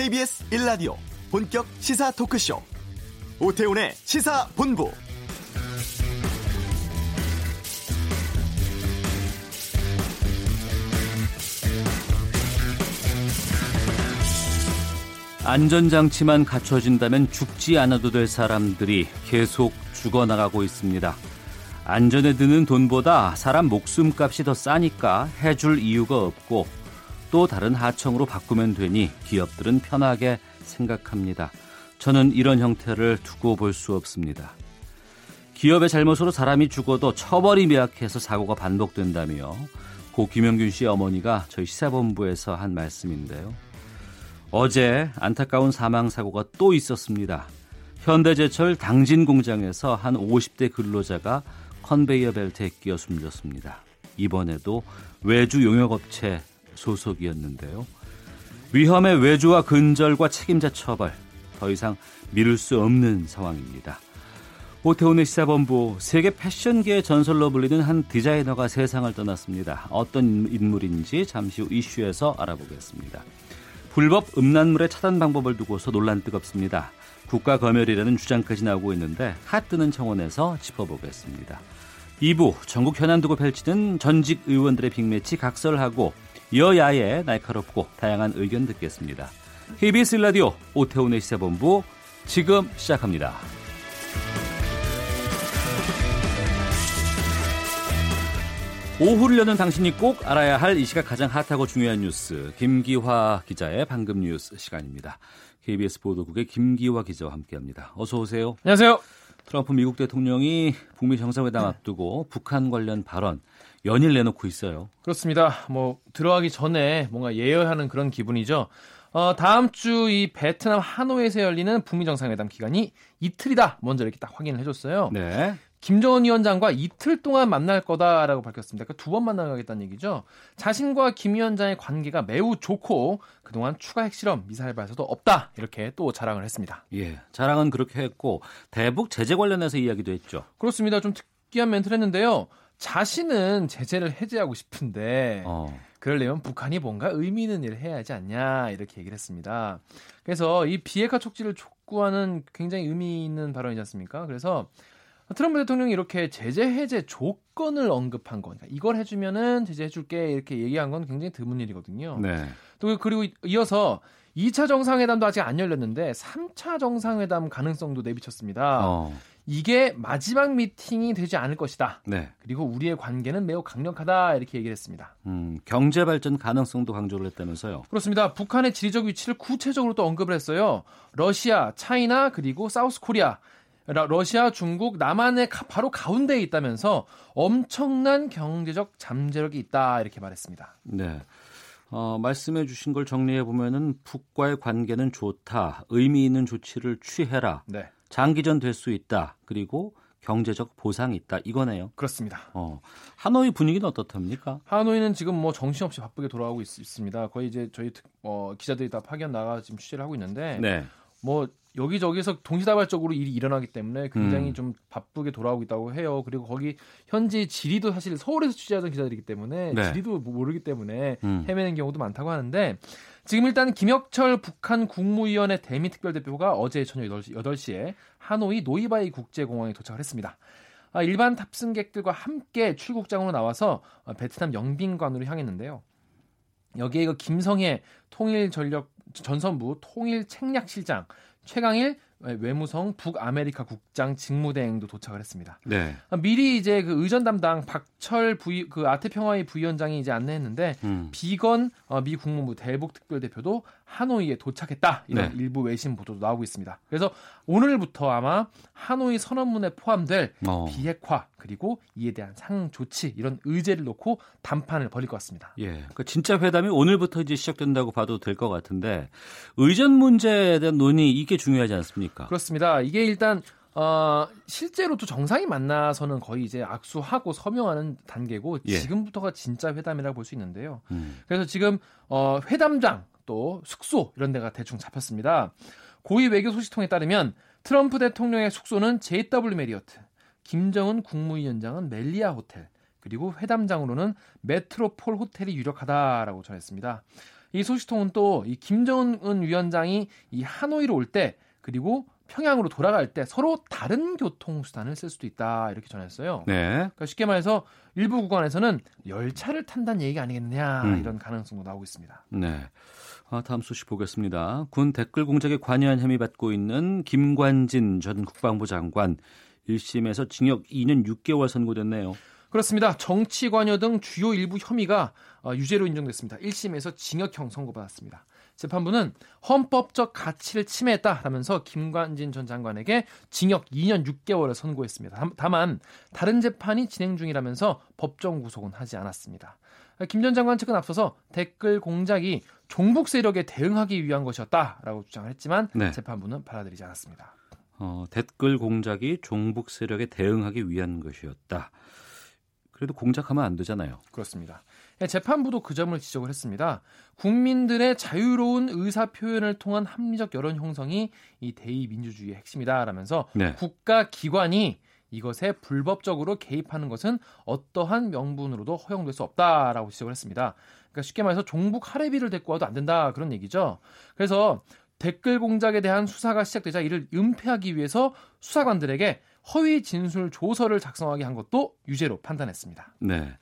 KBS 1라디오 본격 시사 토크쇼 오태훈의 시사본부. 안전장치만 갖춰진다면 죽지 않아도 될 사람들이 계속 죽어나가고 있습니다. 안전에 드는 돈보다 사람 목숨값이 더 싸니까 해줄 이유가 없고 또 다른 하청으로 바꾸면 되니 기업들은 편하게 생각합니다. 저는 이런 형태를 두고 볼 수 없습니다. 기업의 잘못으로 사람이 죽어도 처벌이 미약해서 사고가 반복된다며 고 김영균 씨의 어머니가 저희 시사본부에서 한 말씀인데요. 어제 안타까운 사망사고가 또 있었습니다. 현대제철 당진 공장에서 한 50대 근로자가 컨베이어 벨트에 끼어 숨졌습니다. 이번에도 외주 용역업체 소속이었는데요. 위험의 외주와 근절과 책임자 처벌, 더 이상 미룰 수 없는 상황입니다. 오태훈의 시사본부, 세계 패션계의 전설로 불리는 한 디자이너가 세상을 떠났습니다. 어떤 인물인지 잠시 후 이슈에서 알아보겠습니다. 불법 음란물의 차단 방법을 두고서 논란 뜨겁습니다. 국가 검열이라는 주장까지 나오고 있는데 핫 뜨는 청원에서 짚어보겠습니다. 2부, 전국 현안 두고 펼치는 전직 의원들의 빅매치 각설하고 여야의 날카롭고 다양한 의견 듣겠습니다. KBS 라디오 오태훈의 시사본부 지금 시작합니다. 오후를 여는 당신이 꼭 알아야 할 이 시각 가장 핫하고 중요한 뉴스, 김기화 기자의 방금 뉴스 시간입니다. KBS 보도국의 김기화 기자와 함께합니다. 어서 오세요. 안녕하세요. 트럼프 미국 대통령이 북미 정상회담 앞두고 북한 관련 발언 연일 내놓고 있어요. 그렇습니다. 들어가기 전에 뭔가 예열하는 그런 기분이죠. 다음 주 이 베트남 하노이에서 열리는 북미 정상회담 기간이 이틀이다. 먼저 이렇게 딱 확인을 해줬어요. 네. 김정은 위원장과 이틀 동안 만날 거다라고 밝혔습니다. 그러니까 두 번 만나겠다는 얘기죠. 자신과 김 위원장의 관계가 매우 좋고 그동안 추가 핵실험, 미사일 발사도 없다. 이렇게 또 자랑을 했습니다. 예, 자랑은 그렇게 했고 대북 제재 관련해서 이야기도 했죠. 그렇습니다. 좀 특이한 멘트를 했는데요. 자신은 제재를 해제하고 싶은데 그러려면 북한이 뭔가 의미 있는 일을 해야 하지 않냐 이렇게 얘기를 했습니다. 그래서 이 비핵화 촉진을 촉구하는 굉장히 의미 있는 발언이지 않습니까? 그래서 트럼프 대통령이 이렇게 제재 해제 조건을 언급한 거니까 이걸 해주면은 제재해줄게 이렇게 얘기한 건 굉장히 드문 일이거든요. 네. 또 그리고 이어서 2차 정상회담도 아직 안 열렸는데 3차 정상회담 가능성도 내비쳤습니다. 이게 마지막 미팅이 되지 않을 것이다. 네. 그리고 우리의 관계는 매우 강력하다 이렇게 얘기를 했습니다. 경제 발전 가능성도 강조를 했다면서요. 그렇습니다. 북한의 지리적 위치를 구체적으로 또 언급을 했어요. 러시아, 차이나 그리고 사우스 코리아. 러시아, 중국, 남한의 바로 가운데에 있다면서 엄청난 경제적 잠재력이 있다 이렇게 말했습니다. 네, 말씀해 주신 걸 정리해 보면은 북과의 관계는 좋다, 의미 있는 조치를 취해라, 네. 장기전 될 수 있다, 그리고 경제적 보상이 있다 이거네요. 그렇습니다. 하노이 분위기는 어떻습니까? 하노이는 지금 정신없이 바쁘게 돌아가고 있습니다. 거의 이제 저희 기자들이 다 파견 나가 지금 취재를 하고 있는데, 네. 여기저기서 동시다발적으로 일이 일어나기 때문에 굉장히 좀 바쁘게 돌아오고 있다고 해요. 그리고 거기 현지 지리도 사실 서울에서 취재하던 기자들이기 때문에 네. 지리도 모르기 때문에 헤매는 경우도 많다고 하는데 지금 일단 김혁철 북한 국무위원회 대미 특별대표가 어제 저녁 8시에 하노이 노이바이 국제공항에 도착을 했습니다. 일반 탑승객들과 함께 출국장으로 나와서 베트남 영빈관으로 향했는데요. 여기에 김성혜 통일전력 전선부 통일책략실장 최강일 외무성 북아메리카 국장 직무대행도 도착을 했습니다. 네. 미리 이제 그 의전 담당 박철 아태평화위 부위원장이 이제 안내했는데 비건 미 국무부 대북 특별대표도 하노이에 도착했다 이런 네. 일부 외신 보도도 나오고 있습니다. 그래서 오늘부터 아마 하노이 선언문에 포함될 비핵화 그리고 이에 대한 상응 조치 이런 의제를 놓고 담판을 벌일 것 같습니다. 예, 그러니까 진짜 회담이 오늘부터 이제 시작된다고 봐도 될 것 같은데 의전 문제에 대한 논의 이게 중요하지 않습니까? 그렇습니다. 이게 일단 실제로 또 정상이 만나서는 거의 이제 악수하고 서명하는 단계고 예. 지금부터가 진짜 회담이라고 볼 수 있는데요. 그래서 지금 회담장 또 숙소 이런 데가 대충 잡혔습니다. 고위 외교 소식통에 따르면 트럼프 대통령의 숙소는 JW 메리어트, 김정은 국무위원장은 멜리아 호텔, 그리고 회담장으로는 메트로폴 호텔이 유력하다라고 전했습니다. 이 소식통은 또 이 김정은 위원장이 이 하노이로 올 때 그리고 평양으로 돌아갈 때 서로 다른 교통수단을 쓸 수도 있다 이렇게 전했어요. 네. 그러니까 쉽게 말해서 일부 구간에서는 열차를 탄다는 얘기가 아니겠느냐 이런 가능성도 나오고 있습니다. 네. 다음 소식 보겠습니다. 군 댓글 공작에 관여한 혐의 받고 있는 김관진 전 국방부 장관 1심에서 징역 2년 6개월 선고됐네요. 그렇습니다. 정치 관여 등 주요 일부 혐의가 유죄로 인정됐습니다. 1심에서 징역형 선고받았습니다. 재판부는 헌법적 가치를 침해했다라면서 김관진 전 장관에게 징역 2년 6개월을 선고했습니다. 다만 다른 재판이 진행 중이라면서 법정 구속은 하지 않았습니다. 김 전 장관 측은 앞서서 댓글 공작이 종북 세력에 대응하기 위한 것이었다라고 주장을 했지만 네. 재판부는 받아들이지 않았습니다. 댓글 공작이 종북 세력에 대응하기 위한 것이었다. 그래도 공작하면 안 되잖아요. 그렇습니다. 재판부도 그 점을 지적을 했습니다. 국민들의 자유로운 의사표현을 통한 합리적 여론 형성이 이 대의민주주의의 핵심이다라면서 네. 국가기관이 이것에 불법적으로 개입하는 것은 어떠한 명분으로도 허용될 수 없다라고 지적을 했습니다. 그러니까 쉽게 말해서 종북 할애비를 데리고 와도 안 된다 그런 얘기죠. 그래서 댓글 공작에 대한 수사가 시작되자 이를 은폐하기 위해서 수사관들에게 허위 진술 조서를 작성하게 한 것도 유죄로 판단했습니다. 네.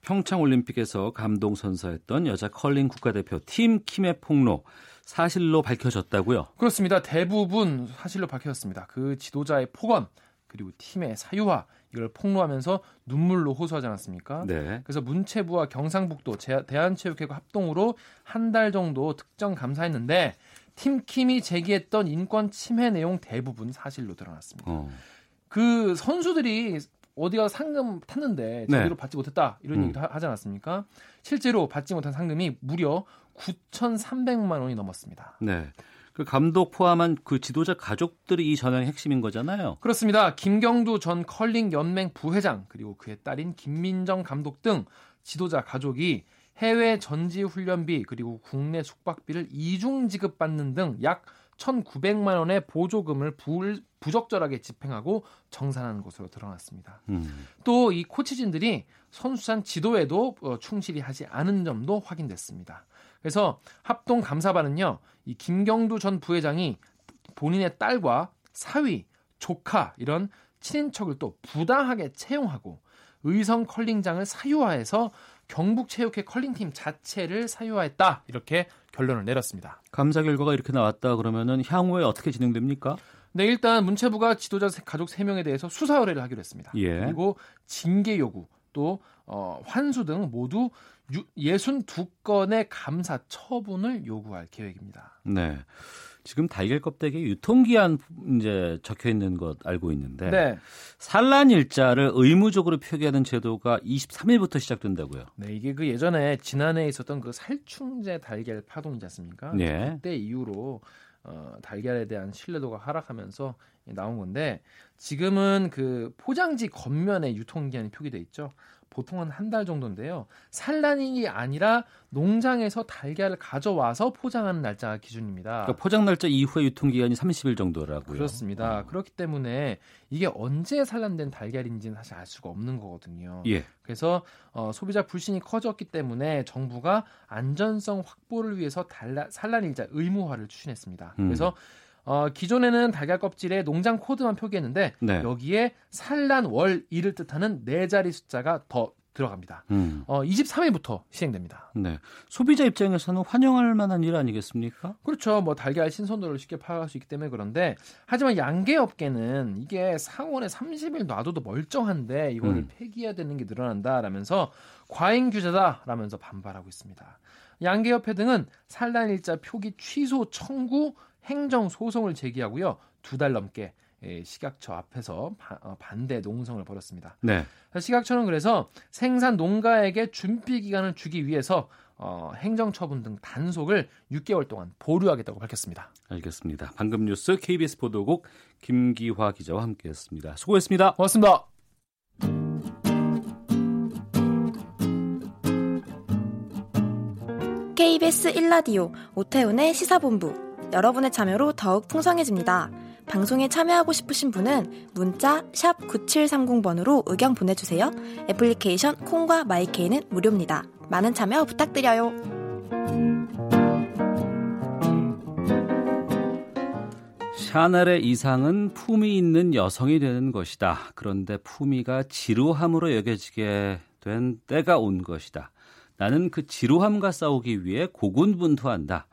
평창올림픽에서 감동선사했던 여자 컬링 국가대표 팀 킴의 폭로 사실로 밝혀졌다고요? 그렇습니다. 대부분 사실로 밝혀졌습니다. 그 지도자의 폭언 그리고 팀의 사유화 이걸 폭로하면서 눈물로 호소하지 않았습니까? 네. 그래서 문체부와 경상북도 대한체육회가 합동으로 한 달 정도 특정 감사했는데 팀킴이 제기했던 인권 침해 내용 대부분 사실로 드러났습니다. 그 선수들이 어디가 상금 탔는데 제대로 네. 받지 못했다 이런 얘기도 하지 않았습니까? 실제로 받지 못한 상금이 무려 9,300만 원이 넘었습니다. 네. 그 감독 포함한 그 지도자 가족들이 이 전형의 핵심인 거잖아요. 그렇습니다. 김경두 전 컬링 연맹 부회장 그리고 그의 딸인 김민정 감독 등 지도자 가족이 해외 전지 훈련비 그리고 국내 숙박비를 이중 지급받는 등 약 1,900만 원의 보조금을 부적절하게 집행하고 정산하는 것으로 드러났습니다. 또 이 코치진들이 선수단 지도에도 충실히 하지 않은 점도 확인됐습니다. 그래서 합동 감사반은요, 이 김경두 전 부회장이 본인의 딸과 사위, 조카 이런 친인척을 또 부당하게 채용하고 의성 컬링장을 사유화해서 경북체육회 컬링팀 자체를 사유화했다 이렇게 결론을 내렸습니다. 감사 결과가 이렇게 나왔다 그러면은 향후에 어떻게 진행됩니까? 네, 일단 문체부가 지도자 가족 3명에 대해서 수사 의뢰를 하기로 했습니다. 예. 그리고 징계 요구 또 환수 등 모두 62건의 감사 처분을 요구할 계획입니다. 네, 지금 달걀 껍데기에 유통기한 이제 적혀 있는 것 알고 있는데 네. 산란일자를 의무적으로 표기하는 제도가 23일부터 시작된다고요? 네, 이게 그 예전에 지난해 있었던 그 살충제 달걀 파동이지 않습니까? 네. 그때 이후로 달걀에 대한 신뢰도가 하락하면서 나온 건데 지금은 그 포장지 겉면에 유통기한이 표기돼 있죠. 보통은 한 달 정도인데요. 산란일이 아니라 농장에서 달걀을 가져와서 포장하는 날짜가 기준입니다. 그러니까 포장 날짜 이후에 유통기한이 30일 정도라고요. 그렇습니다. 그렇기 때문에 이게 언제 산란된 달걀인지는 사실 알 수가 없는 거거든요. 예. 그래서 소비자 불신이 커졌기 때문에 정부가 안전성 확보를 위해서 산란일자 의무화를 추진했습니다. 그래서 기존에는 달걀 껍질에 농장 코드만 표기했는데 네. 여기에 산란월일을 뜻하는 네 자리 숫자가 더 들어갑니다. 23일부터 시행됩니다. 네. 소비자 입장에서는 환영할 만한 일 아니겠습니까? 그렇죠. 뭐 달걀 신선도를 쉽게 파악할 수 있기 때문에 그런데 하지만 양계업계는 이게 상온에 30일 놔둬도 멀쩡한데 이거를 폐기해야 되는 게 늘어난다라면서 과잉 규제다라면서 반발하고 있습니다. 양계협회 등은 산란일자 표기 취소 청구 행정소송을 제기하고요. 2달 넘게 식약처 앞에서 반대 농성을 벌였습니다. 네. 식약처는 그래서 생산 농가에게 준피기간을 주기 위해서 행정처분 등 단속을 6개월 동안 보류하겠다고 밝혔습니다. 알겠습니다. 방금 뉴스 KBS 보도국 김기화 기자와 함께했습니다. 수고했습니다. 고맙습니다. KBS 1라디오 오태훈의 시사본부 여러분의 참여로 더욱 풍성해집니다. 방송에 참여하고 싶으신 분은 문자 샵 9730번으로 의견 보내주세요. 애플리케이션 콩과 마이케이는 무료입니다. 많은 참여 부탁드려요. 샤넬의 이상은 품위 있는 여성이 되는 것이다. 그런데 품위가 지루함으로 여겨지게 된 때가 온 것이다. 나는 그 지루함과 싸우기 위해 고군분투한다.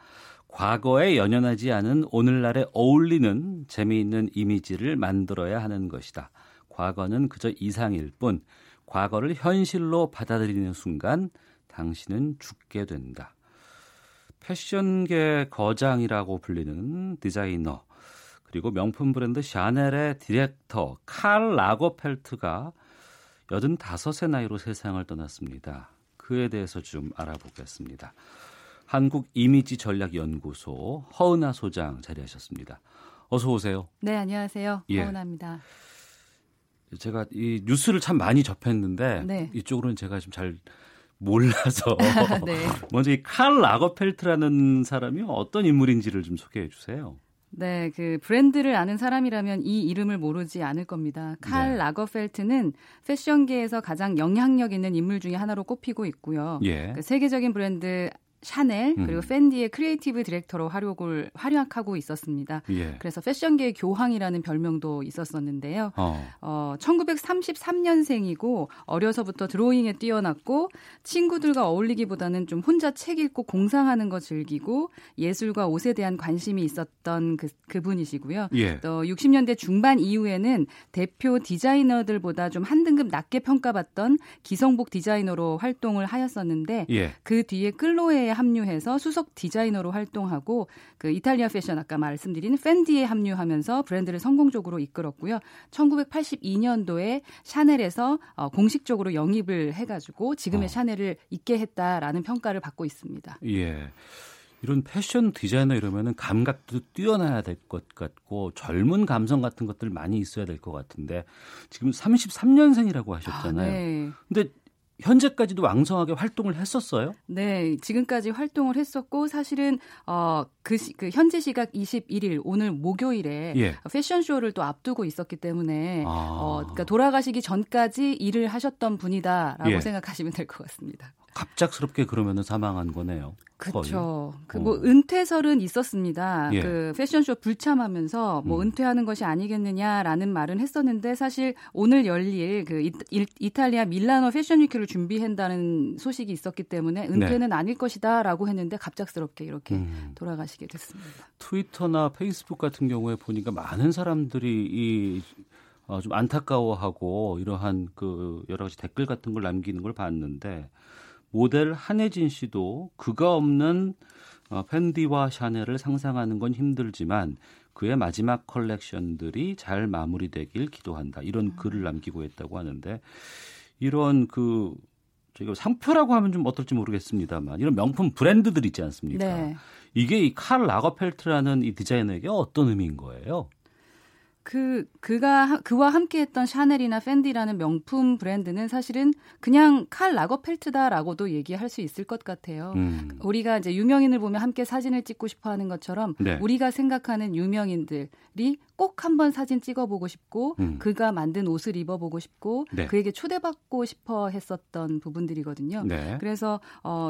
과거에 연연하지 않은 오늘날에 어울리는 재미있는 이미지를 만들어야 하는 것이다. 과거는 그저 이상일 뿐 과거를 현실로 받아들이는 순간 당신은 죽게 된다. 패션계 거장이라고 불리는 디자이너 그리고 명품 브랜드 샤넬의 디렉터 칼 라거펠트가 85세 나이로 세상을 떠났습니다. 그에 대해서 좀 알아보겠습니다. 한국 이미지 전략 연구소 허은아 소장 자리하셨습니다. 어서 오세요. 네, 안녕하세요. 예. 허은아입니다. 제가 이 뉴스를 참 많이 접했는데 네. 이쪽으로는 제가 좀 잘 몰라서 네. 먼저 이 칼 라거펠트라는 사람이 어떤 인물인지를 좀 소개해 주세요. 네, 그 브랜드를 아는 사람이라면 이 이름을 모르지 않을 겁니다. 칼 네. 라거펠트는 패션계에서 가장 영향력 있는 인물 중에 하나로 꼽히고 있고요. 예. 그 세계적인 브랜드 샤넬 그리고 펜디의 크리에이티브 디렉터로 활약하고 있었습니다. 예. 그래서 패션계의 교황이라는 별명도 있었었는데요. 1933년생이고 어려서부터 드로잉에 뛰어났고 친구들과 어울리기보다는 좀 혼자 책 읽고 공상하는 거 즐기고 예술과 옷에 대한 관심이 있었던 그분이시고요. 예. 또 60년대 중반 이후에는 대표 디자이너들보다 좀 한 등급 낮게 평가받던 기성복 디자이너로 활동을 하였었는데 예. 그 뒤에 클로에의 합류해서 수석 디자이너로 활동하고 그 이탈리아 패션 아까 말씀드린 펜디에 합류하면서 브랜드를 성공적으로 이끌었고요. 1982년도에 샤넬에서 공식적으로 영입을 해가지고 지금의 샤넬을 있게 했다라는 평가를 받고 있습니다. 예, 이런 패션 디자이너 이러면은 감각도 뛰어나야 될 것 같고 젊은 감성 같은 것들 많이 있어야 될 것 같은데 지금 33년생이라고 하셨잖아요. 네. 근데 현재까지도 왕성하게 활동을 했었어요? 네, 지금까지 활동을 했었고 사실은 그 현재 시각 21일 오늘 목요일에 예. 패션쇼를 또 앞두고 있었기 때문에 그러니까 돌아가시기 전까지 일을 하셨던 분이다라고 예. 생각하시면 될 것 같습니다. 갑작스럽게 그러면은 사망한 거네요. 그렇죠. 그 뭐 은퇴설은 있었습니다. 예. 그 패션쇼 불참하면서 뭐 은퇴하는 것이 아니겠느냐라는 말은 했었는데 사실 오늘 열릴 그 이탈리아 밀라노 패션위크를 준비한다는 소식이 있었기 때문에 은퇴는 네. 아닐 것이다라고 했는데 갑작스럽게 이렇게 돌아가시게 됐습니다. 트위터나 페이스북 같은 경우에 보니까 많은 사람들이 좀 안타까워하고 이러한 그 여러 가지 댓글 같은 걸 남기는 걸 봤는데. 모델 한혜진 씨도 그가 없는 펜디와 샤넬을 상상하는 건 힘들지만 그의 마지막 컬렉션들이 잘 마무리되길 기도한다. 이런 글을 남기고 있다고 하는데 이런 그 상표라고 하면 좀 어떨지 모르겠습니다만 이런 명품 브랜드들 있지 않습니까? 네. 이게 이 칼 라거펠트라는 이 디자이너에게 어떤 의미인 거예요? 그와 함께했던 샤넬이나 펜디라는 명품 브랜드는 사실은 그냥 칼 라거펠트다라고도 얘기할 수 있을 것 같아요. 우리가 이제 유명인을 보면 함께 사진을 찍고 싶어하는 것처럼 네. 우리가 생각하는 유명인들이 꼭 한번 사진 찍어보고 싶고 그가 만든 옷을 입어보고 싶고 네. 그에게 초대받고 싶어 했었던 부분들이거든요. 네. 그래서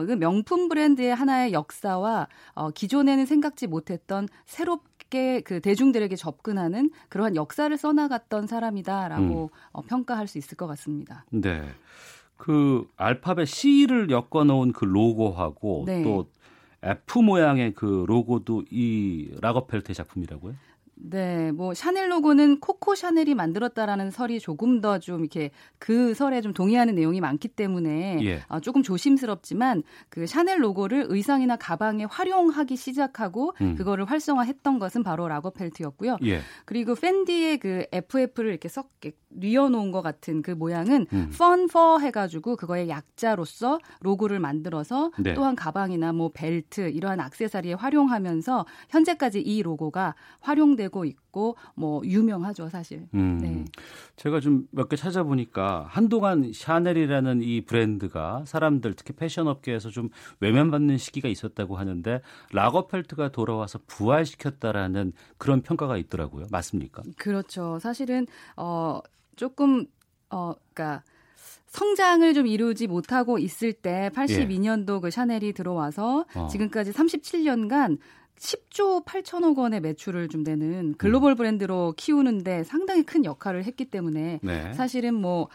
그 명품 브랜드의 하나의 역사와 기존에는 생각지 못했던 새롭게 그 대중들에게 접근하는 그러한 역사를 써나갔던 사람이다라고 평가할 수 있을 것 같습니다. 네, 그 알파벳 C를 엮어놓은 그 로고하고 네. 또 F 모양의 그 로고도 이 라거펠트의 작품이라고요? 네, 뭐 샤넬 로고는 코코 샤넬이 만들었다라는 설이 조금 더 좀 이렇게 그 설에 좀 동의하는 내용이 많기 때문에 예. 조금 조심스럽지만 그 샤넬 로고를 의상이나 가방에 활용하기 시작하고 그거를 활성화했던 것은 바로 라거펠트였고요. 예. 그리고 펜디의 그 FF를 이렇게 뉘어놓은 것 같은 그 모양은 fun for 해가지고 그거의 약자로서 로고를 만들어서 네. 또한 가방이나 뭐 벨트 이러한 액세서리에 활용하면서 현재까지 이 로고가 활용되고 있고 뭐 유명하죠 사실. 네. 제가 좀 몇 개 찾아보니까 한동안 샤넬이라는 이 브랜드가 사람들 특히 패션업계에서 좀 외면받는 시기가 있었다고 하는데 라거펠트가 돌아와서 부활시켰다라는 그런 평가가 있더라고요. 맞습니까? 그렇죠. 사실은 조금 그러니까 성장을 좀 이루지 못하고 있을 때 82년도 그 샤넬이 들어와서 지금까지 37년간 10조 8천억 원의 매출을 좀 되는 글로벌 브랜드로 키우는데 상당히 큰 역할을 했기 때문에 사실은 뭐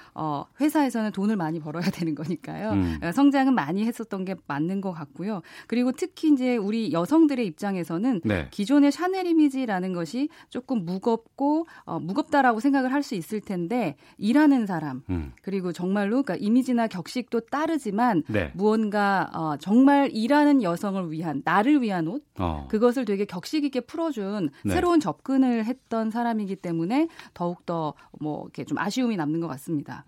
회사에서는 돈을 많이 벌어야 되는 거니까요. 성장은 많이 했었던 게 맞는 것 같고요. 그리고 특히 이제 우리 여성들의 입장에서는 기존의 샤넬 이미지라는 것이 조금 무겁고 무겁다라고 생각을 할 수 있을 텐데 일하는 사람 그리고 정말로 그러니까 이미지나 격식도 따르지만 무언가 정말 일하는 여성을 위한 나를 위한 옷 그것을 되게 격식 있게 풀어준 새로운 접근을 했던 사람이기 때문에 더욱더 뭐 이렇게 좀 아쉬움이 남는 것 같습니다.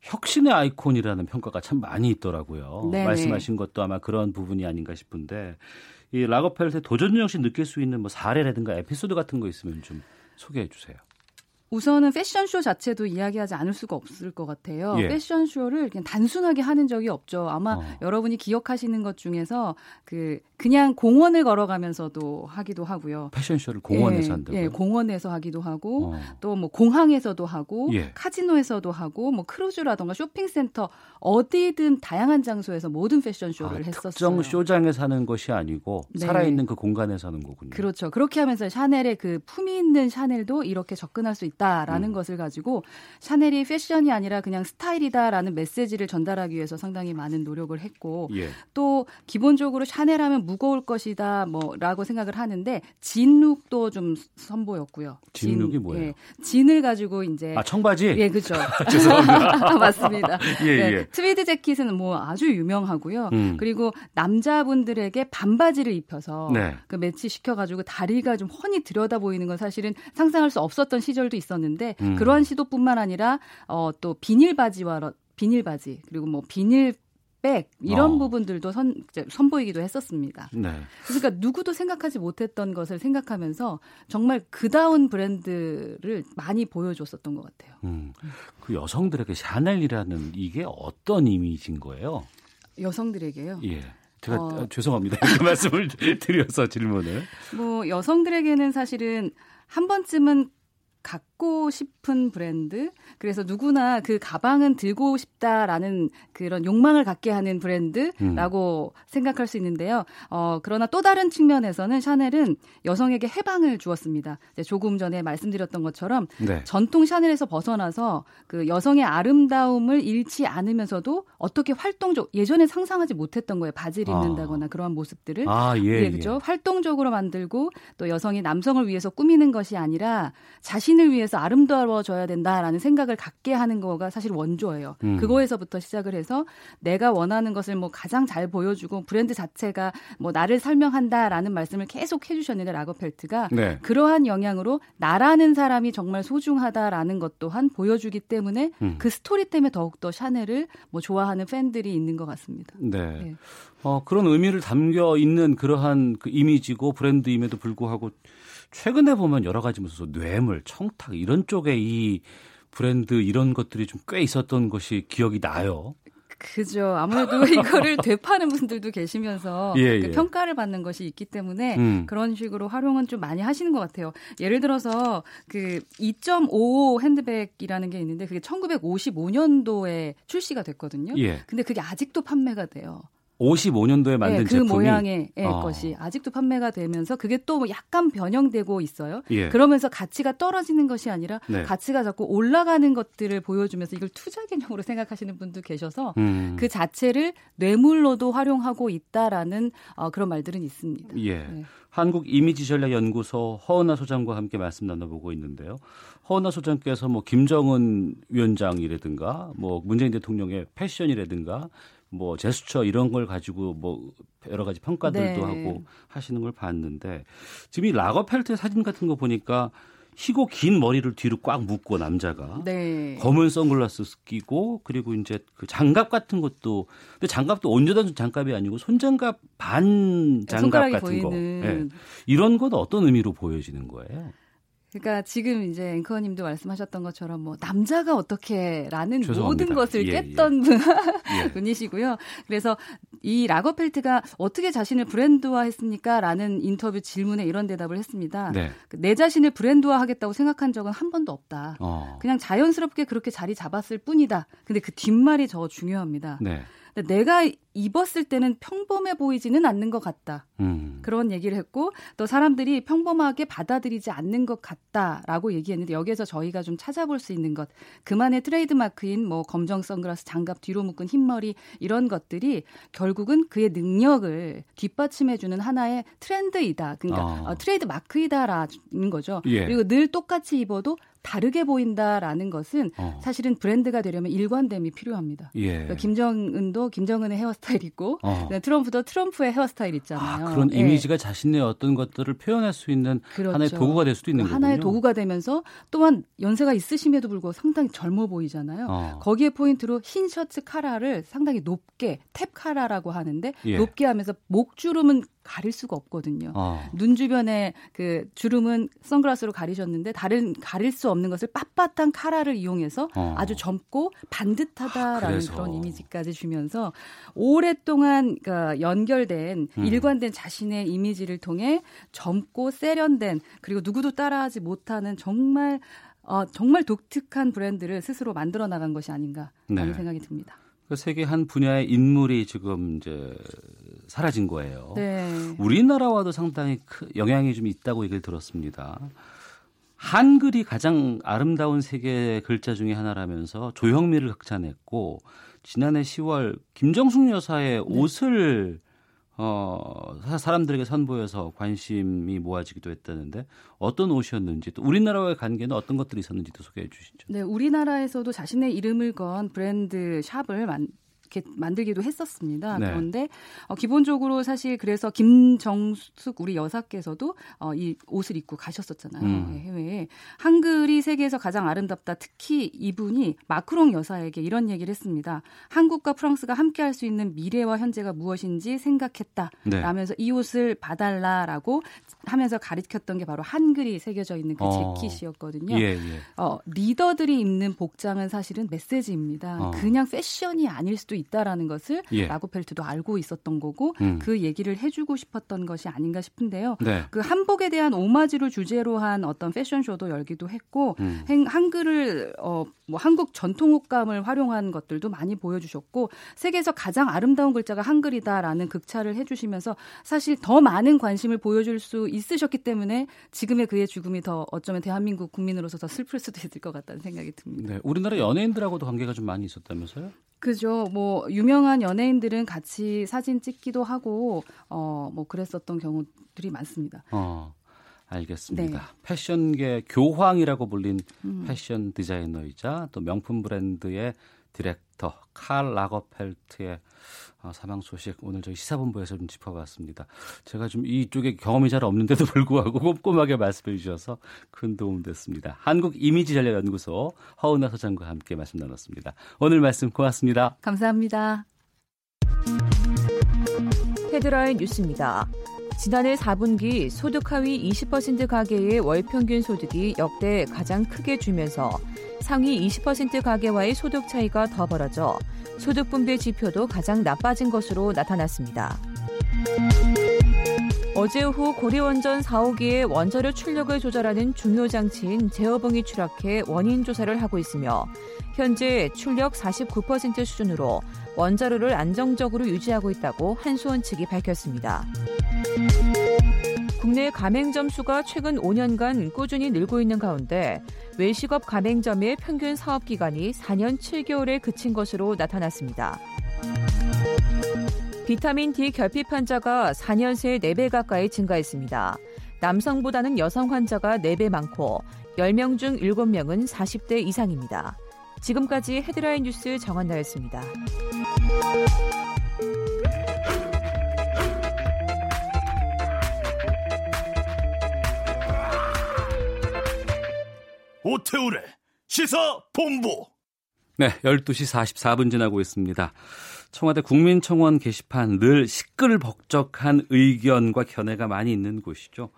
혁신의 아이콘이라는 평가가 참 많이 있더라고요. 네네. 말씀하신 것도 아마 그런 부분이 아닌가 싶은데 이 락업펠트의 도전 정신 느낄 수 있는 뭐 사례라든가 에피소드 같은 거 있으면 좀 소개해 주세요. 우선은 패션쇼 자체도 이야기하지 않을 수가 없을 것 같아요. 예. 패션쇼를 그냥 단순하게 하는 적이 없죠. 아마 여러분이 기억하시는 것 중에서 그냥 공원을 걸어가면서도 하기도 하고요. 패션쇼를 공원에서 한다고요? 예, 공원에서 하기도 하고 또 뭐 공항에서도 하고 카지노에서도 하고 뭐 크루즈라든가 쇼핑센터 어디든 다양한 장소에서 모든 패션쇼를 했었어요. 특정 쇼장에서 하는 것이 아니고 살아있는 그 공간에서 하는 거군요. 그렇죠. 그렇게 하면서 샤넬의 그 품이 있는 샤넬도 이렇게 접근할 수 있다. 라는 것을 가지고 샤넬이 패션이 아니라 그냥 스타일이다라는 메시지를 전달하기 위해서 상당히 많은 노력을 했고 또 기본적으로 샤넬 하면 무거울 것이다 뭐라고 생각을 하는데 진룩도 좀 선보였고요. 진룩이 뭐예요? 예, 진을 가지고 이제 청바지? 예, 그렇죠. 죄송합니다. 맞습니다. 예. 트위드 재킷은 뭐 아주 유명하고요. 그리고 남자분들에게 반바지를 입혀서 그 매치시켜가지고 다리가 좀 훤히 들여다 보이는 건 사실은 상상할 수 없었던 시절도 있었는데 그러한 시도뿐만 아니라 또 비닐바지 그리고 뭐 비닐백 이런 부분들도 선보이기도 했었습니다. 그러니까 누구도 생각하지 못했던 것을 생각하면서 정말 그다운 브랜드를 많이 보여줬었던 것 같아요. 그 여성들에게 샤넬이라는 이게 어떤 이미지인 거예요? 여성들에게요? 예. 제가 죄송합니다. 그 말씀을 드려서 질문을. 뭐 여성들에게는 사실은 한 번쯤은 갖고 싶은 브랜드, 그래서 누구나 그 가방은 들고 싶다라는 그런 욕망을 갖게 하는 브랜드라고 생각할 수 있는데요. 그러나 또 다른 측면에서는 샤넬은 여성에게 해방을 주었습니다. 조금 전에 말씀드렸던 것처럼 전통 샤넬에서 벗어나서 그 여성의 아름다움을 잃지 않으면서도 어떻게 예전에 상상하지 못했던 거예요. 바지를 입는다거나 그러한 모습들을. 그렇죠? 활동적으로 만들고 또 여성이 남성을 위해서 꾸미는 것이 아니라 자신을 위해서 아름다워져야 된다라는 생각을 갖게 하는 거가 사실 원조예요. 그거에서부터 시작을 해서 내가 원하는 것을 뭐 가장 잘 보여주고 브랜드 자체가 뭐 나를 설명한다라는 말씀을 계속 해주셨는데 락업펠트가 그러한 영향으로 나라는 사람이 정말 소중하다라는 것 또한 보여주기 때문에 그 스토리 때문에 더욱더 샤넬을 뭐 좋아하는 팬들이 있는 것 같습니다. 네. 그런 의미를 담겨 있는 그러한 그 이미지고 브랜드임에도 불구하고 최근에 보면 여러 가지 무슨 뇌물, 청탁 이런 쪽에 이 브랜드 이런 것들이 좀 꽤 있었던 것이 기억이 나요. 그죠. 아무래도 이거를 되파는 분들도 계시면서 그 평가를 받는 것이 있기 때문에 그런 식으로 활용은 좀 많이 하시는 것 같아요. 예를 들어서 그 2.55 핸드백이라는 게 있는데 그게 1955년도에 출시가 됐거든요. 근데 그게 아직도 판매가 돼요. 55년도에 만든 제품이 그 모양의 것이 아직도 판매가 되면서 그게 또 약간 변형되고 있어요. 그러면서 가치가 떨어지는 것이 아니라 가치가 자꾸 올라가는 것들을 보여주면서 이걸 투자 개념으로 생각하시는 분도 계셔서 그 자체를 뇌물로도 활용하고 있다라는 그런 말들은 있습니다. 한국 이미지 전략 연구소 허은아 소장과 함께 말씀 나눠보고 있는데요. 허은아 소장께서 뭐 김정은 위원장이라든가 뭐 문재인 대통령의 패션이라든가 뭐 제스처 이런 걸 가지고 뭐 여러 가지 평가들도 하고 하시는 걸 봤는데 지금 이 락업펠트의 사진 같은 거 보니까 희고 긴 머리를 뒤로 꽉 묶고 남자가 검은 선글라스 끼고 그리고 이제 그 장갑 같은 것도 근데 장갑도 온전한 장갑이 아니고 손장갑 반 장갑 같은 보이는. 이런 건 어떤 의미로 보여지는 거예요? 그러니까 지금 이제 앵커님도 말씀하셨던 것처럼 뭐 남자가 어떻게라는 죄송합니다. 모든 것을 깼던 분이시고요. 그래서 이 라거펠트가 어떻게 자신을 브랜드화했습니까라는 인터뷰 질문에 이런 대답을 했습니다. 네. 내 자신을 브랜드화하겠다고 생각한 적은 한 번도 없다. 그냥 자연스럽게 그렇게 자리 잡았을 뿐이다. 근데 그 뒷말이 저 중요합니다. 네. 내가 입었을 때는 평범해 보이지는 않는 것 같다. 그런 얘기를 했고 또 사람들이 평범하게 받아들이지 않는 것 같다라고 얘기했는데 여기에서 저희가 좀 찾아볼 수 있는 것. 그만의 트레이드마크인 뭐 검정 선글라스, 장갑, 뒤로 묶은 흰머리 이런 것들이 결국은 그의 능력을 뒷받침해주는 하나의 트렌드이다. 그러니까 트레이드마크이다라는 거죠. 예. 그리고 늘 똑같이 입어도 다르게 보인다라는 것은 사실은 브랜드가 되려면 일관됨이 필요합니다. 예. 그러니까 김정은도 김정은의 헤어스타일 있고 트럼프도 트럼프의 헤어스타일 있잖아요. 그런 예. 이미지가 자신의 어떤 것들을 표현할 수 있는 그렇죠. 하나의 도구가 될 수도 있는 거군요. 하나의 도구가 되면서 또한 연세가 있으심에도 불구하고 상당히 젊어 보이잖아요. 거기에 포인트로 흰 셔츠 카라를 상당히 높게 탭 카라라고 하는데 예. 높게 하면서 목주름은 가릴 수가 없거든요. 눈 주변에 그 주름은 선글라스로 가리셨는데 다른 가릴 수 없는 것을 빳빳한 카라를 이용해서 아주 젊고 반듯하다라는 그런 이미지까지 주면서 오랫동안 연결된 일관된 자신의 이미지를 통해 젊고 세련된 그리고 누구도 따라하지 못하는 정말 독특한 브랜드를 스스로 만들어 나간 것이 아닌가 하는 생각이 듭니다. 세계 한 분야의 인물이 지금 이제 사라진 거예요. 네. 우리나라와도 상당히 영향이 좀 있다고 얘기를 들었습니다. 한글이 가장 아름다운 세계 글자 중에 하나라면서 조형미를 극찬했고 지난해 10월 김정숙 여사의 옷을 사람들에게 선보여서 관심이 모아지기도 했다는데 어떤 옷이었는지 또 우리나라와의 관계는 어떤 것들이 있었는지도 소개해 주시죠. 네, 우리나라에서도 자신의 이름을 건 브랜드 샵을 만들기도 했었습니다. 네. 그런데 기본적으로 사실 그래서 김정숙 우리 여사께서도 이 옷을 입고 가셨었잖아요. 해외에. 한글이 세계에서 가장 아름답다. 특히 이분이 마크롱 여사에게 이런 얘기를 했습니다. 한국과 프랑스가 함께할 수 있는 미래와 현재가 무엇인지 생각했다. 네. 라면서 이 옷을 봐달라라고 하면서 가리켰던 게 바로 한글이 새겨져 있는 그 재킷이었거든요. 예, 예. 리더들이 입는 복장은 사실은 메시지입니다. 그냥 패션이 아닐 수도 있다라는 것을 예. 라고펠트도 알고 있었던 거고 그 얘기를 해주고 싶었던 것이 아닌가 싶은데요. 네. 그 한복에 대한 오마지를 주제로 한 어떤 패션쇼도 열기도 했고 한글을 뭐 한국 전통 옷감을 활용한 것들도 많이 보여주셨고 세계에서 가장 아름다운 글자가 한글이다라는 극찬을 해주시면서 사실 더 많은 관심을 보여줄 수 있으셨기 때문에 지금의 그의 죽음이 더 어쩌면 대한민국 국민으로서 더 슬플 수도 있을 것 같다는 생각이 듭니다. 네. 우리나라 연예인들하고도 관계가 좀 많이 있었다면서요? 그죠. 뭐 유명한 연예인들은 같이 사진 찍기도 하고 뭐 그랬었던 경우들이 많습니다. 알겠습니다. 네. 패션계 교황이라고 불린 패션 디자이너이자 또 명품 브랜드의 디렉터 칼 라거펠트의 사망 소식 오늘 저희 시사본부에서 좀 짚어봤습니다. 제가 좀 이쪽에 경험이 잘 없는데도 불구하고 꼼꼼하게 말씀해 주셔서 큰 도움 됐습니다. 한국 이미지 전략 연구소 허은아 소장과 함께 말씀 나눴습니다. 오늘 말씀 고맙습니다. 감사합니다. 헤드라인 뉴스입니다. 지난해 4분기 소득 하위 20% 가계의 월평균 소득이 역대 가장 크게 줄면서 상위 20% 가계와의 소득 차이가 더 벌어져 소득 분배 지표도 가장 나빠진 것으로 나타났습니다. 어제 오후 고리원전 4호기의 원자료 출력을 조절하는 중요 장치인 제어봉이 추락해 원인 조사를 하고 있으며 현재 출력 49% 수준으로 원자로를 안정적으로 유지하고 있다고 한수원 측이 밝혔습니다. 국내 가맹점 수가 최근 5년간 꾸준히 늘고 있는 가운데 외식업 가맹점의 평균 사업기간이 4년 7개월에 그친 것으로 나타났습니다. 비타민 D 결핍 환자가 4년 새 4배 가까이 증가했습니다. 남성보다는 여성 환자가 4배 많고 10명 중 7명은 40대 이상입니다. 지금까지 헤드라인 뉴스 정한나였습니다. 오태우래 시사본부. 네, 12시 44분 지나고 있습니다. 청와대 국민청원 게시판 늘 시끌벅적한 의견과 견해가 많이 있는 곳이죠.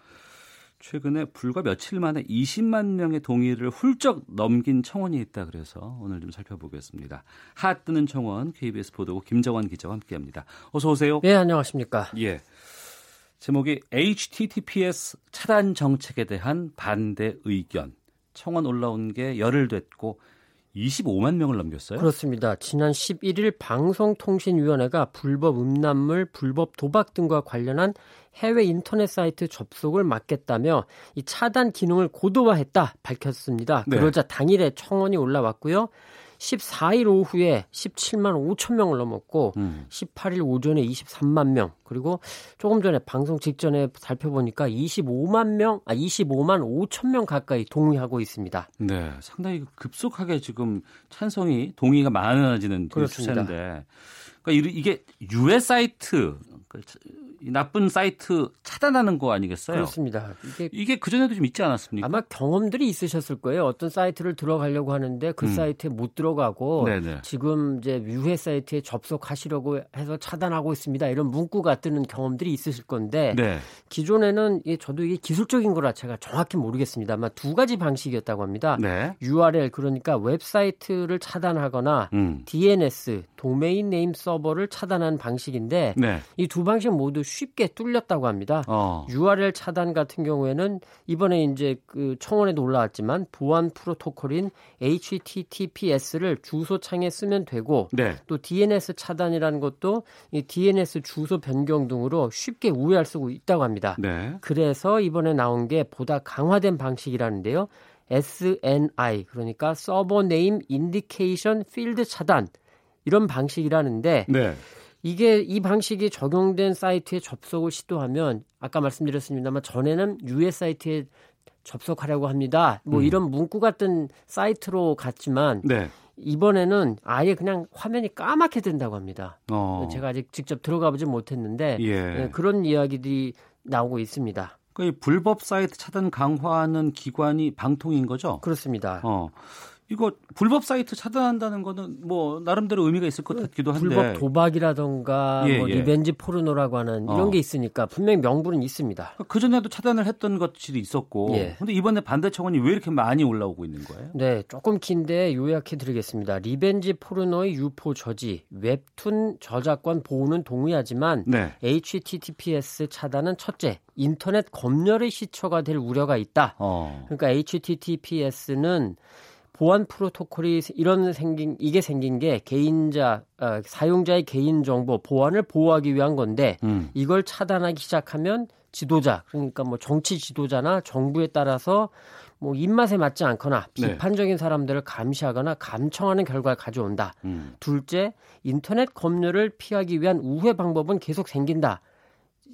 최근에 불과 며칠 만에 20만 명의 동의를 훌쩍 넘긴 청원이 있다 그래서 오늘 좀 살펴보겠습니다. 핫 뜨는 청원 KBS 보도국 김정환 기자와 함께합니다. 어서 오세요. 네, 안녕하십니까. 예. 제목이 HTTPS 차단 정책에 대한 반대 의견. 청원 올라온 게 열흘 됐고 25만 명을 넘겼어요? 그렇습니다. 지난 11일 방송통신위원회가 불법 음란물, 불법 도박 등과 관련한 해외 인터넷 사이트 접속을 막겠다며 이 차단 기능을 고도화했다 밝혔습니다. 네. 그러자 당일에 청원이 올라왔고요. 14일 오후에 17만 5천 명을 넘었고 18일 오전에 23만 명 그리고 조금 전에 방송 직전에 살펴보니까 25만 5천 명 가까이 동의하고 있습니다. 네, 상당히 급속하게 지금 찬성이 동의가 많아지는 추세인데 그러니까 이게 유해 사이트 나쁜 사이트 차단하는 거 아니겠어요? 그렇습니다. 이게 그전에도 좀 있지 않았습니까? 아마 경험들이 있으셨을 거예요. 어떤 사이트를 들어가려고 하는데 그 사이트에 못 들어가고 네네. 지금 이제 유해 사이트에 접속하시려고 해서 차단하고 있습니다. 이런 문구가 뜨는 경험들이 있으실 건데 네. 기존에는 저도 이게 기술적인 거라 제가 정확히 모르겠습니다만 두 가지 방식이었다고 합니다. 네. URL 그러니까 웹사이트를 차단하거나 DNS 도메인 네임 서버를 차단하는 방식인데 네. 이 두 방식 모두 쉽게 뚫렸다고 합니다. URL 차단 같은 경우에는 이번에 이제 그 청원에도 올라왔지만 보안 프로토콜인 HTTPS를 주소창에 쓰면 되고 네. 또 DNS 차단이라는 것도 이 DNS 주소 변경 등으로 쉽게 우회할 수 있다고 합니다. 네. 그래서 이번에 나온 게 보다 강화된 방식이라는데요. SNI 그러니까 서버 네임 인디케이션 필드 차단 이런 방식이라는데 네. 이게 이 방식이 적용된 사이트에 접속을 시도하면 아까 말씀드렸습니다만 전에는 유해 사이트에 접속하려고 합니다. 뭐 이런 문구 같은 사이트로 갔지만 네. 이번에는 아예 그냥 화면이 까맣게 된다고 합니다. 제가 아직 직접 들어가보지 못했는데 예. 그런 이야기들이 나오고 있습니다. 그러니까 이 불법 사이트 차단 강화하는 기관이 방통인 거죠? 그렇습니다. 이거 불법 사이트 차단한다는 거는 뭐 나름대로 의미가 있을 것 같기도 한데 불법 도박이라던가 뭐 리벤지 포르노라고 하는 이런 게 있으니까 분명히 명분은 있습니다. 그전에도 차단을 했던 것들이 있었고 근데 이번에 반대 청원이 왜 이렇게 많이 올라오고 있는 거예요? 네, 조금 긴데 요약해드리겠습니다. 리벤지 포르노의 유포 저지, 웹툰 저작권 보호는 동의하지만 네. HTTPS 차단은 첫째, 인터넷 검열의 시초가 될 우려가 있다. 그러니까 HTTPS는 보안 프로토콜이 생긴 게 사용자의 개인 정보 보안을 보호하기 위한 건데 이걸 차단하기 시작하면 지도자 그러니까 뭐 정치 지도자나 정부에 따라서 뭐 입맛에 맞지 않거나 비판적인 네. 사람들을 감시하거나 감청하는 결과를 가져온다. 둘째, 인터넷 검열을 피하기 위한 우회 방법은 계속 생긴다.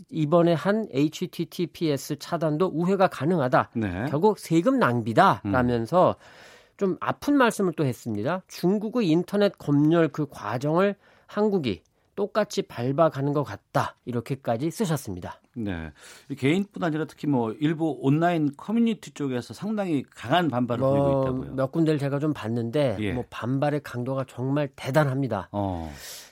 이번에 한 HTTPS 차단도 우회가 가능하다. 네. 결국 세금 낭비다. 라면서 좀 아픈 말씀을 또 했습니다. 중국의 인터넷 검열 그 과정을 한국이 똑같이 밟아가는 것 같다. 이렇게까지 쓰셨습니다. 네, 개인뿐 아니라 특히 뭐 일부 온라인 커뮤니티 쪽에서 상당히 강한 반발을 보이고 있다고요. 몇 군데를 제가 좀 봤는데 뭐 반발의 강도가 정말 대단합니다.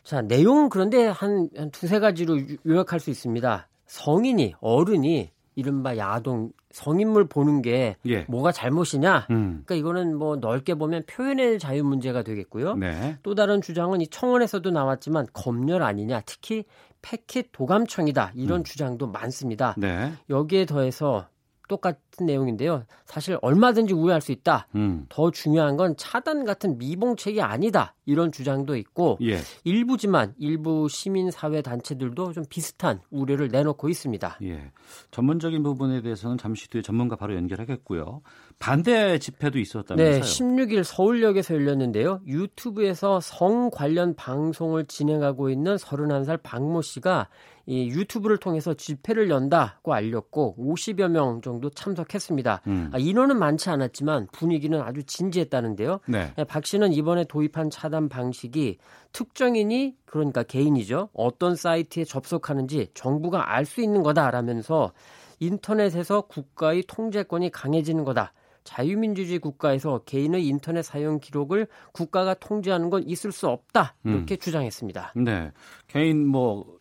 자, 내용은 그런데 한 두세 가지로 요약할 수 있습니다. 성인이, 어른이 이른바 야동 성인물 보는 게 뭐가 잘못이냐? 그러니까 이거는 뭐 넓게 보면 표현의 자유 문제가 되겠고요. 네. 또 다른 주장은 이 청원에서도 나왔지만 검열 아니냐? 특히 패킷 도감청이다. 이런 주장도 많습니다. 네. 여기에 더해서 똑같은 내용인데요. 사실 얼마든지 우회할 수 있다. 더 중요한 건 차단 같은 미봉책이 아니다. 이런 주장도 있고 일부지만 일부 시민사회단체들도 좀 비슷한 우려를 내놓고 있습니다. 예, 전문적인 부분에 대해서는 잠시 뒤에 전문가 바로 연결하겠고요. 반대 집회도 있었다면서요? 네, 16일 서울역에서 열렸는데요. 유튜브에서 성 관련 방송을 진행하고 있는 31살 박모 씨가 이 유튜브를 통해서 집회를 연다고 알렸고 50여 명 정도 참석했습니다. 인원은 많지 않았지만 분위기는 아주 진지했다는데요. 네. 박 씨는 이번에 도입한 차단 방식이 특정인이 그러니까 개인이죠. 어떤 사이트에 접속하는지 정부가 알 수 있는 거다라면서 인터넷에서 국가의 통제권이 강해지는 거다. 자유민주주의 국가에서 개인의 인터넷 사용 기록을 국가가 통제하는 건 있을 수 없다. 이렇게 주장했습니다. 네, 개인 뭐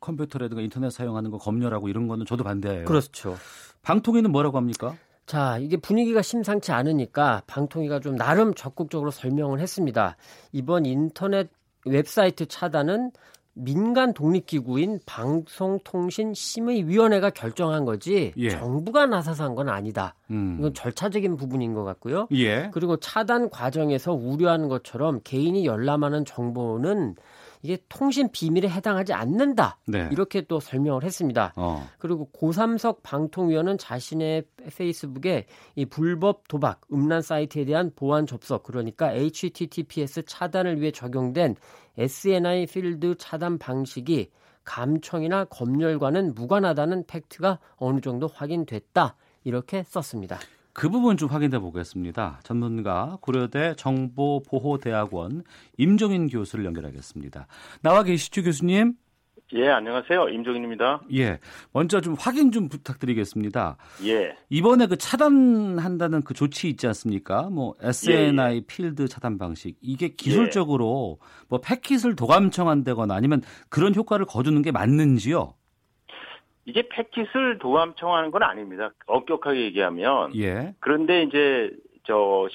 컴퓨터라든가 인터넷 사용하는 거 검열하고 이런 거는 저도 반대예요. 그렇죠. 방통위는 뭐라고 합니까? 자, 이게 분위기가 심상치 않으니까 방통위가 좀 나름 적극적으로 설명을 했습니다. 이번 인터넷 웹사이트 차단은 민간 독립기구인 방송통신심의위원회가 결정한 거지 예. 정부가 나서서 한 건 아니다. 이건 절차적인 부분인 것 같고요. 예. 그리고 차단 과정에서 우려하는 것처럼 개인이 열람하는 정보는 이게 통신 비밀에 해당하지 않는다. 네. 이렇게 또 설명을 했습니다. 그리고 고삼석 방통위원은 자신의 페이스북에 이 불법 도박, 음란 사이트에 대한 보안 접속, 그러니까 HTTPS 차단을 위해 적용된 SNI 필드 차단 방식이 감청이나 검열과는 무관하다는 팩트가 어느 정도 확인됐다. 이렇게 썼습니다. 그 부분 좀 확인해 보겠습니다. 전문가 고려대 정보보호대학원 임종인 교수를 연결하겠습니다. 나와 계시죠, 교수님? 예, 안녕하세요. 임종인입니다. 예, 먼저 좀 확인 좀 부탁드리겠습니다. 예. 이번에 그 차단한다는 그 조치 있지 않습니까? 뭐 SNI 예. 필드 차단 방식 이게 기술적으로 예. 뭐 패킷을 도감청한다거나 아니면 그런 효과를 거두는 게 맞는지요? 이게 패킷을 도감청하는 건 아닙니다. 엄격하게 얘기하면. 예. 그런데 이제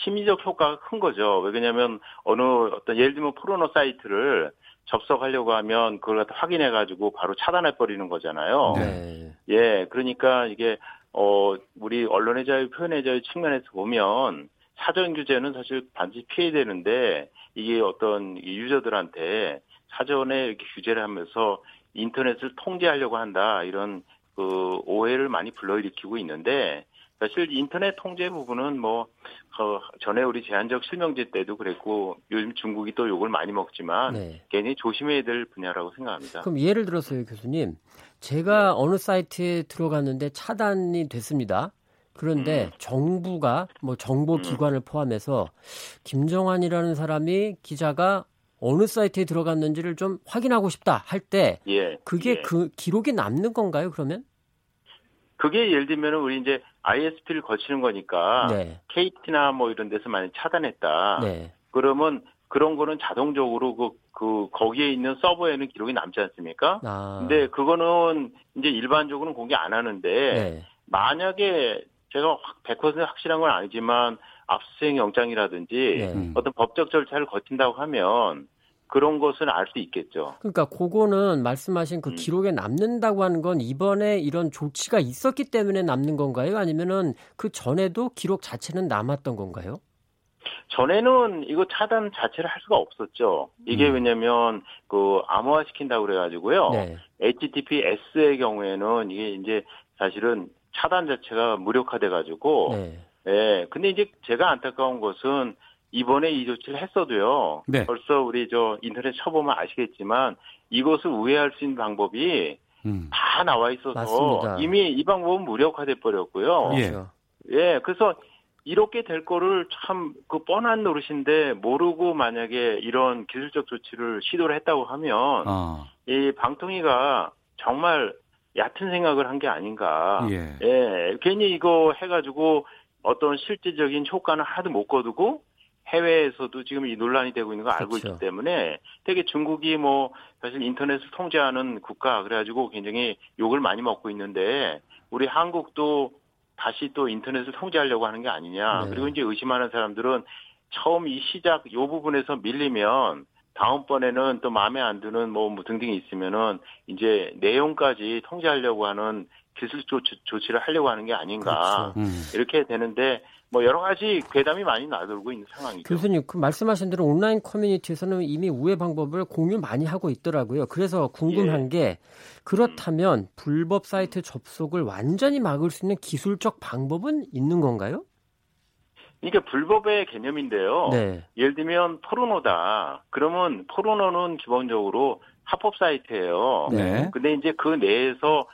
심리적 효과가 큰 거죠. 왜냐하면 예를 들면 포르노 사이트를 접속하려고 하면 그걸 확인해가지고 바로 차단해버리는 거잖아요. 네. 예. 그러니까 이게 우리 언론의 자유, 표현의 자유 측면에서 보면 사전 규제는 사실 반드시 피해야 되는데 이게 유저들한테 사전에 이렇게 규제를 하면서 인터넷을 통제하려고 한다 이런 그 오해를 많이 불러일으키고 있는데 사실 인터넷 통제 부분은 전에 우리 제한적 실명제 때도 그랬고 요즘 중국이 또 욕을 많이 먹지만 네. 괜히 조심해야 될 분야라고 생각합니다. 그럼 예를 들어서요 교수님 제가 어느 사이트에 들어갔는데 차단이 됐습니다. 그런데 정부가 정보기관을 포함해서 김정환이라는 사람이 기자가 어느 사이트에 들어갔는지를 좀 확인하고 싶다 할 때 예, 그게 예. 그 기록이 남는 건가요? 그러면 그게 예를 들면 우리 이제 ISP를 거치는 거니까 네. KT나 이런 데서 많이 차단했다. 네. 그러면 그런 거는 자동적으로 그 거기에 있는 서버에는 기록이 남지 않습니까? 근데 그거는 이제 일반적으로는 공개 안 하는데 네. 만약에 제가 100% 확실한 건 아니지만 압수수색 영장이라든지 네. 어떤 법적 절차를 거친다고 하면 그런 것은 알 수 있겠죠. 그러니까 그거는 말씀하신 그 기록에 남는다고 하는 건 이번에 이런 조치가 있었기 때문에 남는 건가요? 아니면은 그 전에도 기록 자체는 남았던 건가요? 전에는 이거 차단 자체를 할 수가 없었죠. 이게 왜냐면 그 암호화시킨다고 그래가지고요. 네. HTTPS의 경우에는 이게 이제 사실은 차단 자체가 무력화돼가지고. 네. 네, 근데 이제 제가 안타까운 것은 이번에 이 조치를 했어도요. 네. 벌써 우리 인터넷 쳐보면 아시겠지만 이것을 우회할 수 있는 방법이 다 나와 있어서 맞습니다. 이미 이 방법은 무력화돼 버렸고요. 그렇죠. 예, 그래서 이렇게 될 거를 참 그 뻔한 노릇인데 모르고 만약에 이런 기술적 조치를 시도를 했다고 하면 이 방통위가 정말 얕은 생각을 한 게 아닌가. 예. 예, 괜히 이거 해가지고. 어떤 실질적인 효과는 하도 못 거두고 해외에서도 지금 이 논란이 되고 있는 거 알고 그렇죠. 있기 때문에 되게 중국이 사실 인터넷을 통제하는 국가 그래가지고 굉장히 욕을 많이 먹고 있는데 우리 한국도 다시 또 인터넷을 통제하려고 하는 게 아니냐. 네. 그리고 이제 의심하는 사람들은 처음 이 시작 이 부분에서 밀리면 다음번에는 또 마음에 안 드는 등등이 있으면은 이제 내용까지 통제하려고 하는 기술 조치를 하려고 하는 게 아닌가 그렇죠. 이렇게 되는데 여러 가지 괴담이 많이 나돌고 있는 상황이죠. 교수님 그 말씀하신 대로 온라인 커뮤니티에서는 이미 우회 방법을 공유 많이 하고 있더라고요. 그래서 궁금한 예. 게 그렇다면 불법 사이트 접속을 완전히 막을 수 있는 기술적 방법은 있는 건가요? 이게 불법의 개념인데요. 네. 예를 들면 포르노다. 그러면 포르노는 기본적으로 합법 사이트예요. 네. 근데 이제 그 내에서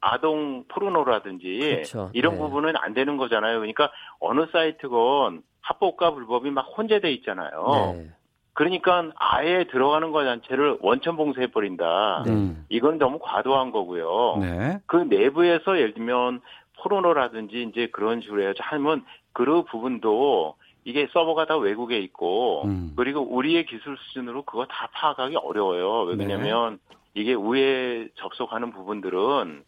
아동 포르노라든지 그렇죠. 이런 네. 부분은 안 되는 거잖아요. 그러니까 어느 사이트건 합법과 불법이 막 혼재돼 있잖아요. 네. 그러니까 아예 들어가는 것 자체를 원천봉쇄해버린다. 네. 이건 너무 과도한 거고요. 네. 그 내부에서 예를 들면 포르노라든지 이제 그런 식으로 해야지 하면 그 부분도 이게 서버가 다 외국에 있고 그리고 우리의 기술 수준으로 그거 다 파악하기 어려워요. 왜냐하면 네. 이게 우회에 접속하는 부분들은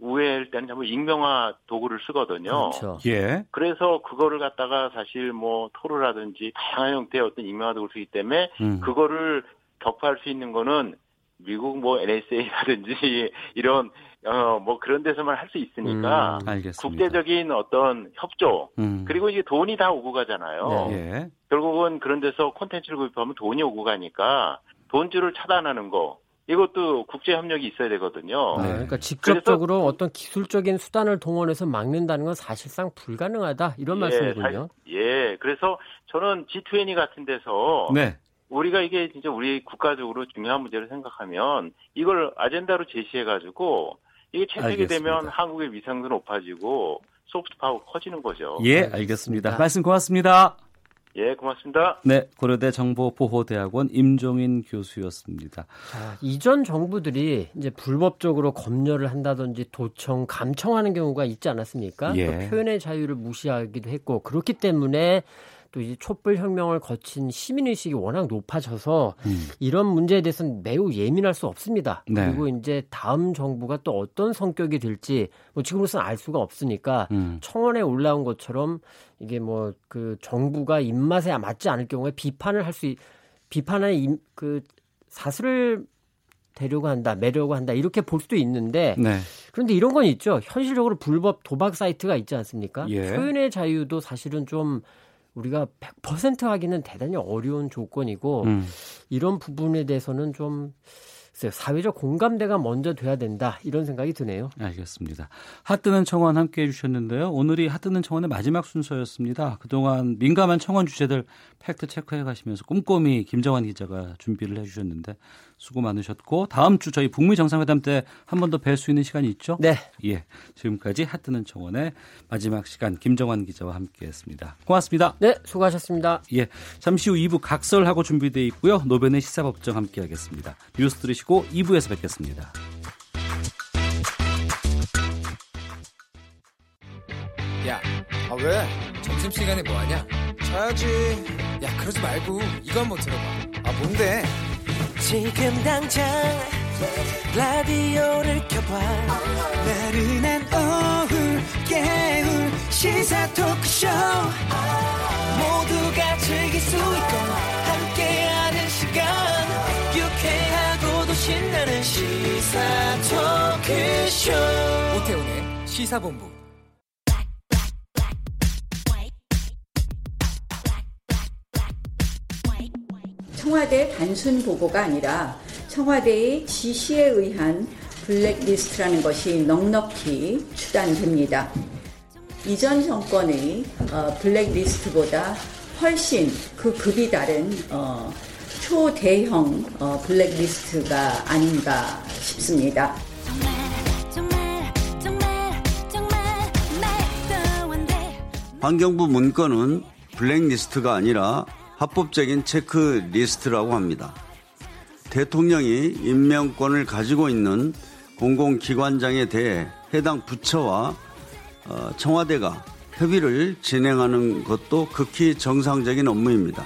우회일 때는 전부 익명화 도구를 쓰거든요. 그렇죠. 예. 그래서 그거를 갖다가 사실 뭐 토로라든지 다양한 형태의 어떤 익명화 도구를 쓰기 때문에 그거를 격파할 수 있는 거는 미국 뭐 NSA라든지 이런 뭐 그런 데서만 할 수 있으니까 국제적인 어떤 협조 그리고 이제 돈이 다 오고 가잖아요. 네, 예. 결국은 그런 데서 콘텐츠를 구입하면 돈이 오고 가니까 돈줄을 차단하는 거 이것도 국제 협력이 있어야 되거든요. 네, 그러니까 직접적으로 어떤 기술적인 수단을 동원해서 막는다는 건 사실상 불가능하다 이런 말씀이군요. 예, 그래서 저는 G20 같은 데서 네. 우리가 이게 진짜 우리 국가적으로 중요한 문제를 생각하면 이걸 아젠다로 제시해가지고 이게 채택이 되면 한국의 위상도 높아지고 소프트 파워가 커지는 거죠. 예, 알겠습니다. 말씀 고맙습니다. 예, 고맙습니다. 네, 고려대 정보보호대학원 임종인 교수였습니다. 자, 이전 정부들이 이제 불법적으로 검열을 한다든지 도청, 감청하는 경우가 있지 않았습니까? 예. 또 표현의 자유를 무시하기도 했고 그렇기 때문에 또 이제 촛불혁명을 거친 시민의식이 워낙 높아져서 이런 문제에 대해서는 매우 예민할 수 없습니다. 네. 그리고 이제 다음 정부가 또 어떤 성격이 될지 뭐 지금으로서는 알 수가 없으니까 청원에 올라온 것처럼 이게 뭐 그 정부가 입맛에 맞지 않을 경우에 비판을 할 수 비판의 그 사슬을 되려고 한다, 매려고 한다 이렇게 볼 수도 있는데 네. 그런데 이런 건 있죠. 현실적으로 불법 도박 사이트가 있지 않습니까? 예. 표현의 자유도 사실은 좀 우리가 100% 하기는 대단히 어려운 조건이고 이런 부분에 대해서는 좀 사회적 공감대가 먼저 돼야 된다 이런 생각이 드네요. 알겠습니다. 핫뜨는 청원 함께해 주셨는데요. 오늘이 핫뜨는 청원의 마지막 순서였습니다. 그동안 민감한 청원 주제들 팩트 체크해 가시면서 꼼꼼히 김정환 기자가 준비를 해 주셨는데 수고 많으셨고 다음 주 저희 북미 정상회담 때 한 번 더 뵐 수 있는 시간이 있죠? 네. 예. 지금까지 핫뜨는 청원의 마지막 시간 김정환 기자와 함께했습니다. 고맙습니다. 네, 수고하셨습니다. 예. 잠시 후 2부 각설하고 준비되어 있고요. 노변의 시사법정 함께하겠습니다. 뉴스 들으시고 2부에서 뵙겠습니다. 야, 아 왜? 점심시간에 뭐하냐? 자야지. 야, 그러지 말고 이거 한번 들어봐. 아, 뭔데? 지금 당장 라디오를 켜봐 나른한 오후 깨울 시사 토크쇼 모두가 즐길 수 있고 함께하는 시간 유쾌하고도 신나는 시사 토크쇼 오태훈의 시사본부 청와대 단순 보고가 아니라 청와대의 지시에 의한 블랙리스트라는 것이 넉넉히 추단됩니다. 이전 정권의 블랙리스트보다 훨씬 그 급이 다른 초대형 블랙리스트가 아닌가 싶습니다. 환경부 문건은 블랙리스트가 아니라 합법적인 체크리스트라고 합니다. 대통령이 임명권을 가지고 있는 공공기관장에 대해 해당 부처와 청와대가 협의를 진행하는 것도 극히 정상적인 업무입니다.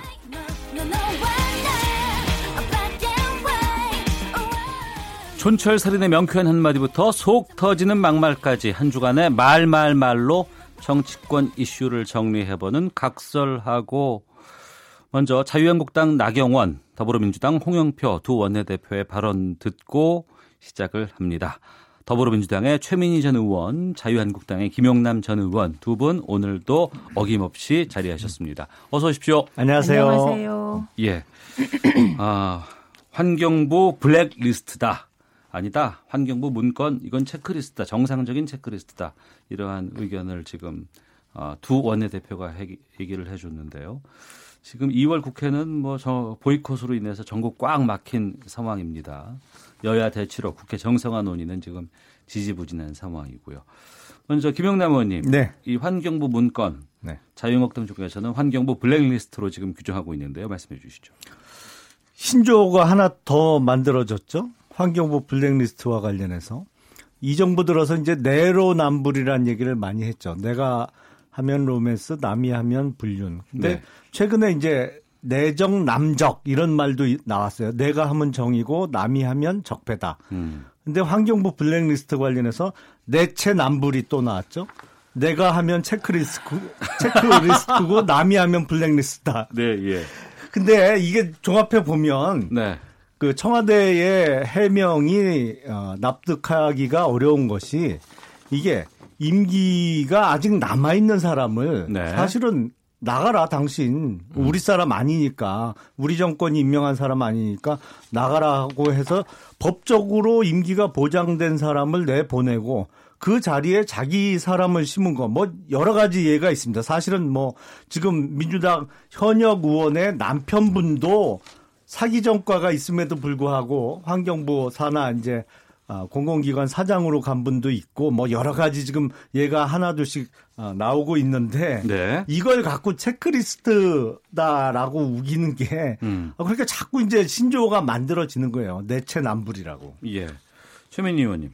촌철살인의 명쾌한 한마디부터 속 터지는 막말까지 한 주간의 말말말로 정치권 이슈를 정리해보는 각설하고 먼저 자유한국당 나경원, 더불어민주당 홍영표 두 원내대표의 발언 듣고 시작을 합니다. 더불어민주당의 최민희 전 의원, 자유한국당의 김용남 전 의원 두 분 오늘도 어김없이 자리하셨습니다. 어서 오십시오. 안녕하세요. 안녕하세요. 예. 환경부 블랙리스트다. 아니다. 환경부 문건 이건 체크리스트다. 정상적인 체크리스트다. 이러한 의견을 지금 두 원내대표가 얘기를 해줬는데요. 지금 2월 국회는 뭐 보이콧으로 인해서 전국 꽉 막힌 상황입니다. 여야 대치로 국회 정상화 논의는 지금 지지부진한 상황이고요. 먼저 김영남 의원님, 네. 이 환경부 문건, 네. 자유한국당 쪽에서는 환경부 블랙리스트로 지금 규정하고 있는데요. 말씀해 주시죠. 신조어가 하나 더 만들어졌죠. 환경부 블랙리스트와 관련해서. 이 정부 들어서 이제 내로남불이라는 얘기를 많이 했죠. 내가 하면 로맨스, 남이 하면 불륜. 근데 네. 최근에 이제 내정 남적 이런 말도 나왔어요. 내가 하면 정이고 남이 하면 적폐다. 근데 환경부 블랙리스트 관련해서 내체 남불이 또 나왔죠. 내가 하면 체크리스트고 남이 하면 블랙리스트다. 네, 예. 근데 이게 종합해 보면 네. 그 청와대의 해명이 납득하기가 어려운 것이 이게 임기가 아직 남아 있는 사람을 네. 사실은 나가라 당신 우리 사람 아니니까 우리 정권이 임명한 사람 아니니까 나가라고 해서 법적으로 임기가 보장된 사람을 내보내고 그 자리에 자기 사람을 심은 거 뭐 여러 가지 예가 있습니다. 사실은 뭐 지금 민주당 현역 의원의 남편분도 사기 전과가 있음에도 불구하고 환경부 산하 이제 공공기관 사장으로 간 분도 있고 뭐 여러 가지 지금 얘가 하나둘씩 나오고 있는데 네. 이걸 갖고 체크리스트다라고 우기는 게 그러니까 자꾸 이제 신조어가 만들어지는 거예요. 내체남불이라고. 예. 최민희 의원님.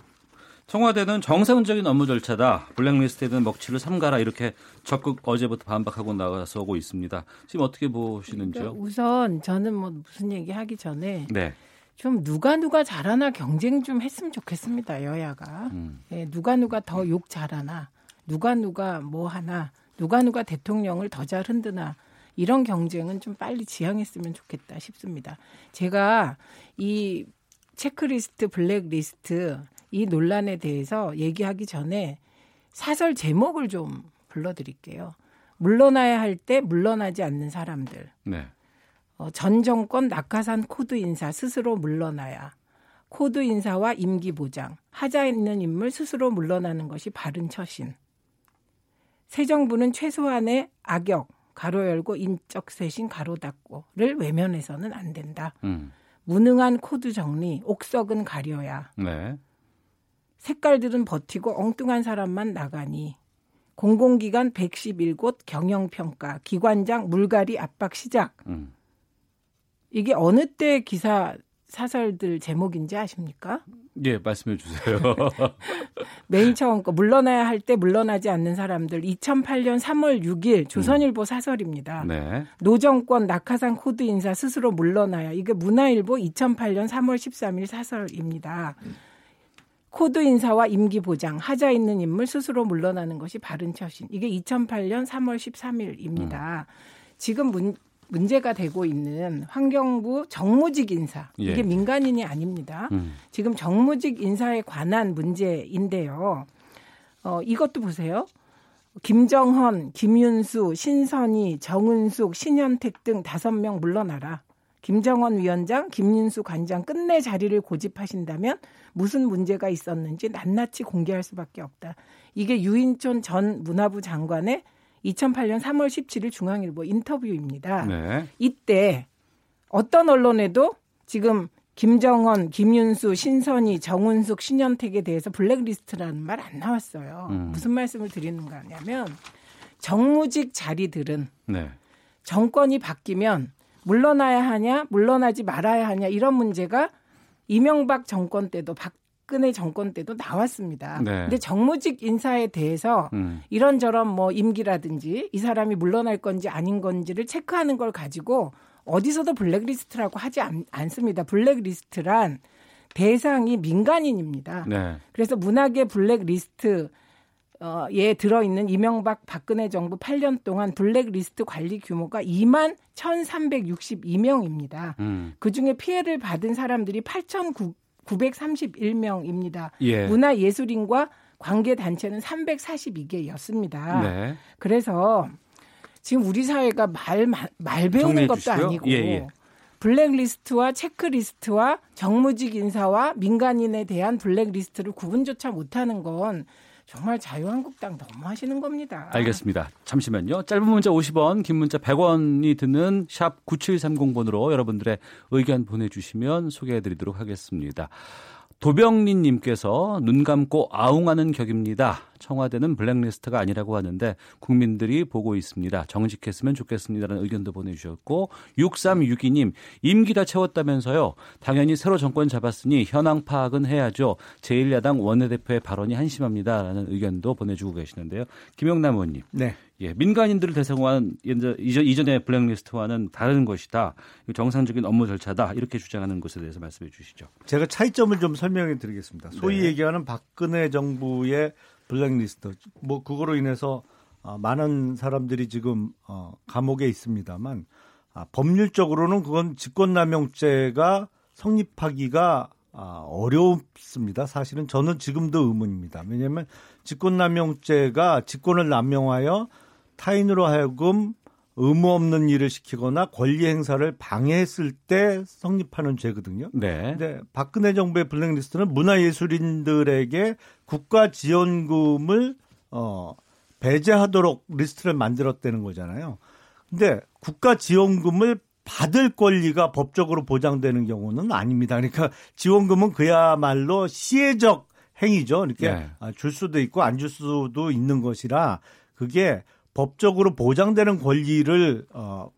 청와대는 정세훈적인 업무 절차다. 블랙리스트에 대한 먹칠을 삼가라. 이렇게 적극 어제부터 반박하고 나서고 있습니다. 지금 어떻게 보시는지요? 그러니까 우선 저는 뭐 무슨 얘기하기 전에 네. 좀 누가 잘하나 경쟁 좀 했으면 좋겠습니다. 여야가. 예, 누가 더 욕 잘하나. 누가 뭐 하나. 누가 대통령을 더 잘 흔드나. 이런 경쟁은 좀 빨리 지양했으면 좋겠다 싶습니다. 제가 이 체크리스트, 블랙리스트 이 논란에 대해서 얘기하기 전에 사설 제목을 좀 불러드릴게요. 물러나야 할 때 물러나지 않는 사람들. 네. 전 정권 낙하산 코드 인사 스스로 물러나야. 코드 인사와 임기 보장. 하자 있는 인물 스스로 물러나는 것이 바른 처신. 새 정부는 최소한의 악역, 가로 열고 인적 쇄신 가로 닫고를 외면해서는 안 된다. 무능한 코드 정리, 옥석은 가려야. 네. 색깔들은 버티고 엉뚱한 사람만 나가니. 공공기관 111곳 경영평가, 기관장 물갈이 압박 시작. 이게 어느 때 기사 사설들 제목인지 아십니까? 예, 말씀해 주세요. 메인 청원거 물러나야 할 때 물러나지 않는 사람들 2008년 3월 6일 조선일보 사설입니다. 네. 노정권 낙하산 코드 인사 스스로 물러나야. 이게 문화일보 2008년 3월 13일 사설입니다. 코드 인사와 임기 보장, 하자 있는 인물 스스로 물러나는 것이 바른 처신. 이게 2008년 3월 13일입니다. 지금 문제가 되고 있는 환경부 정무직 인사. 예. 이게 민간인이 아닙니다. 지금 정무직 인사에 관한 문제인데요. 이것도 보세요. 김정헌, 김윤수, 신선희, 정은숙, 신현택 등 5명 물러나라. 김정원 위원장, 김윤수 관장 끝내 자리를 고집하신다면 무슨 문제가 있었는지 낱낱이 공개할 수밖에 없다. 이게 유인촌 전 문화부 장관의 2008년 3월 17일 중앙일보 인터뷰입니다. 네. 이때 어떤 언론에도 지금 김정원, 김윤수, 신선희, 정은숙, 신현택에 대해서 블랙리스트라는 말 안 나왔어요. 무슨 말씀을 드리는 거냐면 정무직 자리들은 네. 정권이 바뀌면 물러나야 하냐, 물러나지 말아야 하냐 이런 문제가 이명박 정권 때도 박근혜 정권 때도 나왔습니다. 그런데 네. 정무직 인사에 대해서 이런저런 뭐 임기라든지 이 사람이 물러날 건지 아닌 건지를 체크하는 걸 가지고 어디서도 블랙리스트라고 하지 않습니다. 블랙리스트란 대상이 민간인입니다. 네. 그래서 문학의 블랙리스트 예, 들어있는 이명박 박근혜 정부 8년 동안 블랙리스트 관리 규모가 2만 1,362명입니다. 그중에 피해를 받은 사람들이 8,931명입니다. 예. 문화예술인과 관계단체는 342개였습니다. 네. 그래서 지금 우리 사회가 말 배우는 것도 주시죠? 아니고 예, 예. 블랙리스트와 체크리스트와 정무직 인사와 민간인에 대한 블랙리스트를 구분조차 못하는 건 정말 자유한국당 너무 하시는 겁니다. 알겠습니다. 잠시만요. 짧은 문자 50원, 긴 문자 100원이 드는 샵 9730번으로 여러분들의 의견 보내주시면 소개해드리도록 하겠습니다. 도병린님께서 눈 감고 아웅하는 격입니다. 청와대는 블랙리스트가 아니라고 하는데 국민들이 보고 있습니다. 정직했으면 좋겠습니다라는 의견도 보내주셨고 6362님 임기 다 채웠다면서요. 당연히 새로 정권 잡았으니 현황 파악은 해야죠. 제1야당 원내대표의 발언이 한심합니다라는 의견도 보내주고 계시는데요. 김용남 의원님. 네. 예, 민간인들을 대상으로 한 이전의 블랙리스트와는 다른 것이다. 정상적인 업무 절차다. 이렇게 주장하는 것에 대해서 말씀해 주시죠. 제가 차이점을 좀 설명해 드리겠습니다. 소위 네. 얘기하는 박근혜 정부의 블랙리스트. 뭐 그거로 인해서 많은 사람들이 지금 감옥에 있습니다만 법률적으로는 그건 직권남용죄가 성립하기가 어렵습니다. 사실은 저는 지금도 의문입니다. 왜냐하면 직권남용죄가 직권을 남용하여 타인으로 하여금 의무 없는 일을 시키거나 권리 행사를 방해했을 때 성립하는 죄거든요. 네. 근데 박근혜 정부의 블랙리스트는 문화예술인들에게 국가 지원금을 배제하도록 리스트를 만들었다는 거잖아요. 근데 국가 지원금을 받을 권리가 법적으로 보장되는 경우는 아닙니다. 그러니까 지원금은 그야말로 시혜적 행위죠. 이렇게 네. 줄 수도 있고 안 줄 수도 있는 것이라 그게 법적으로 보장되는 권리를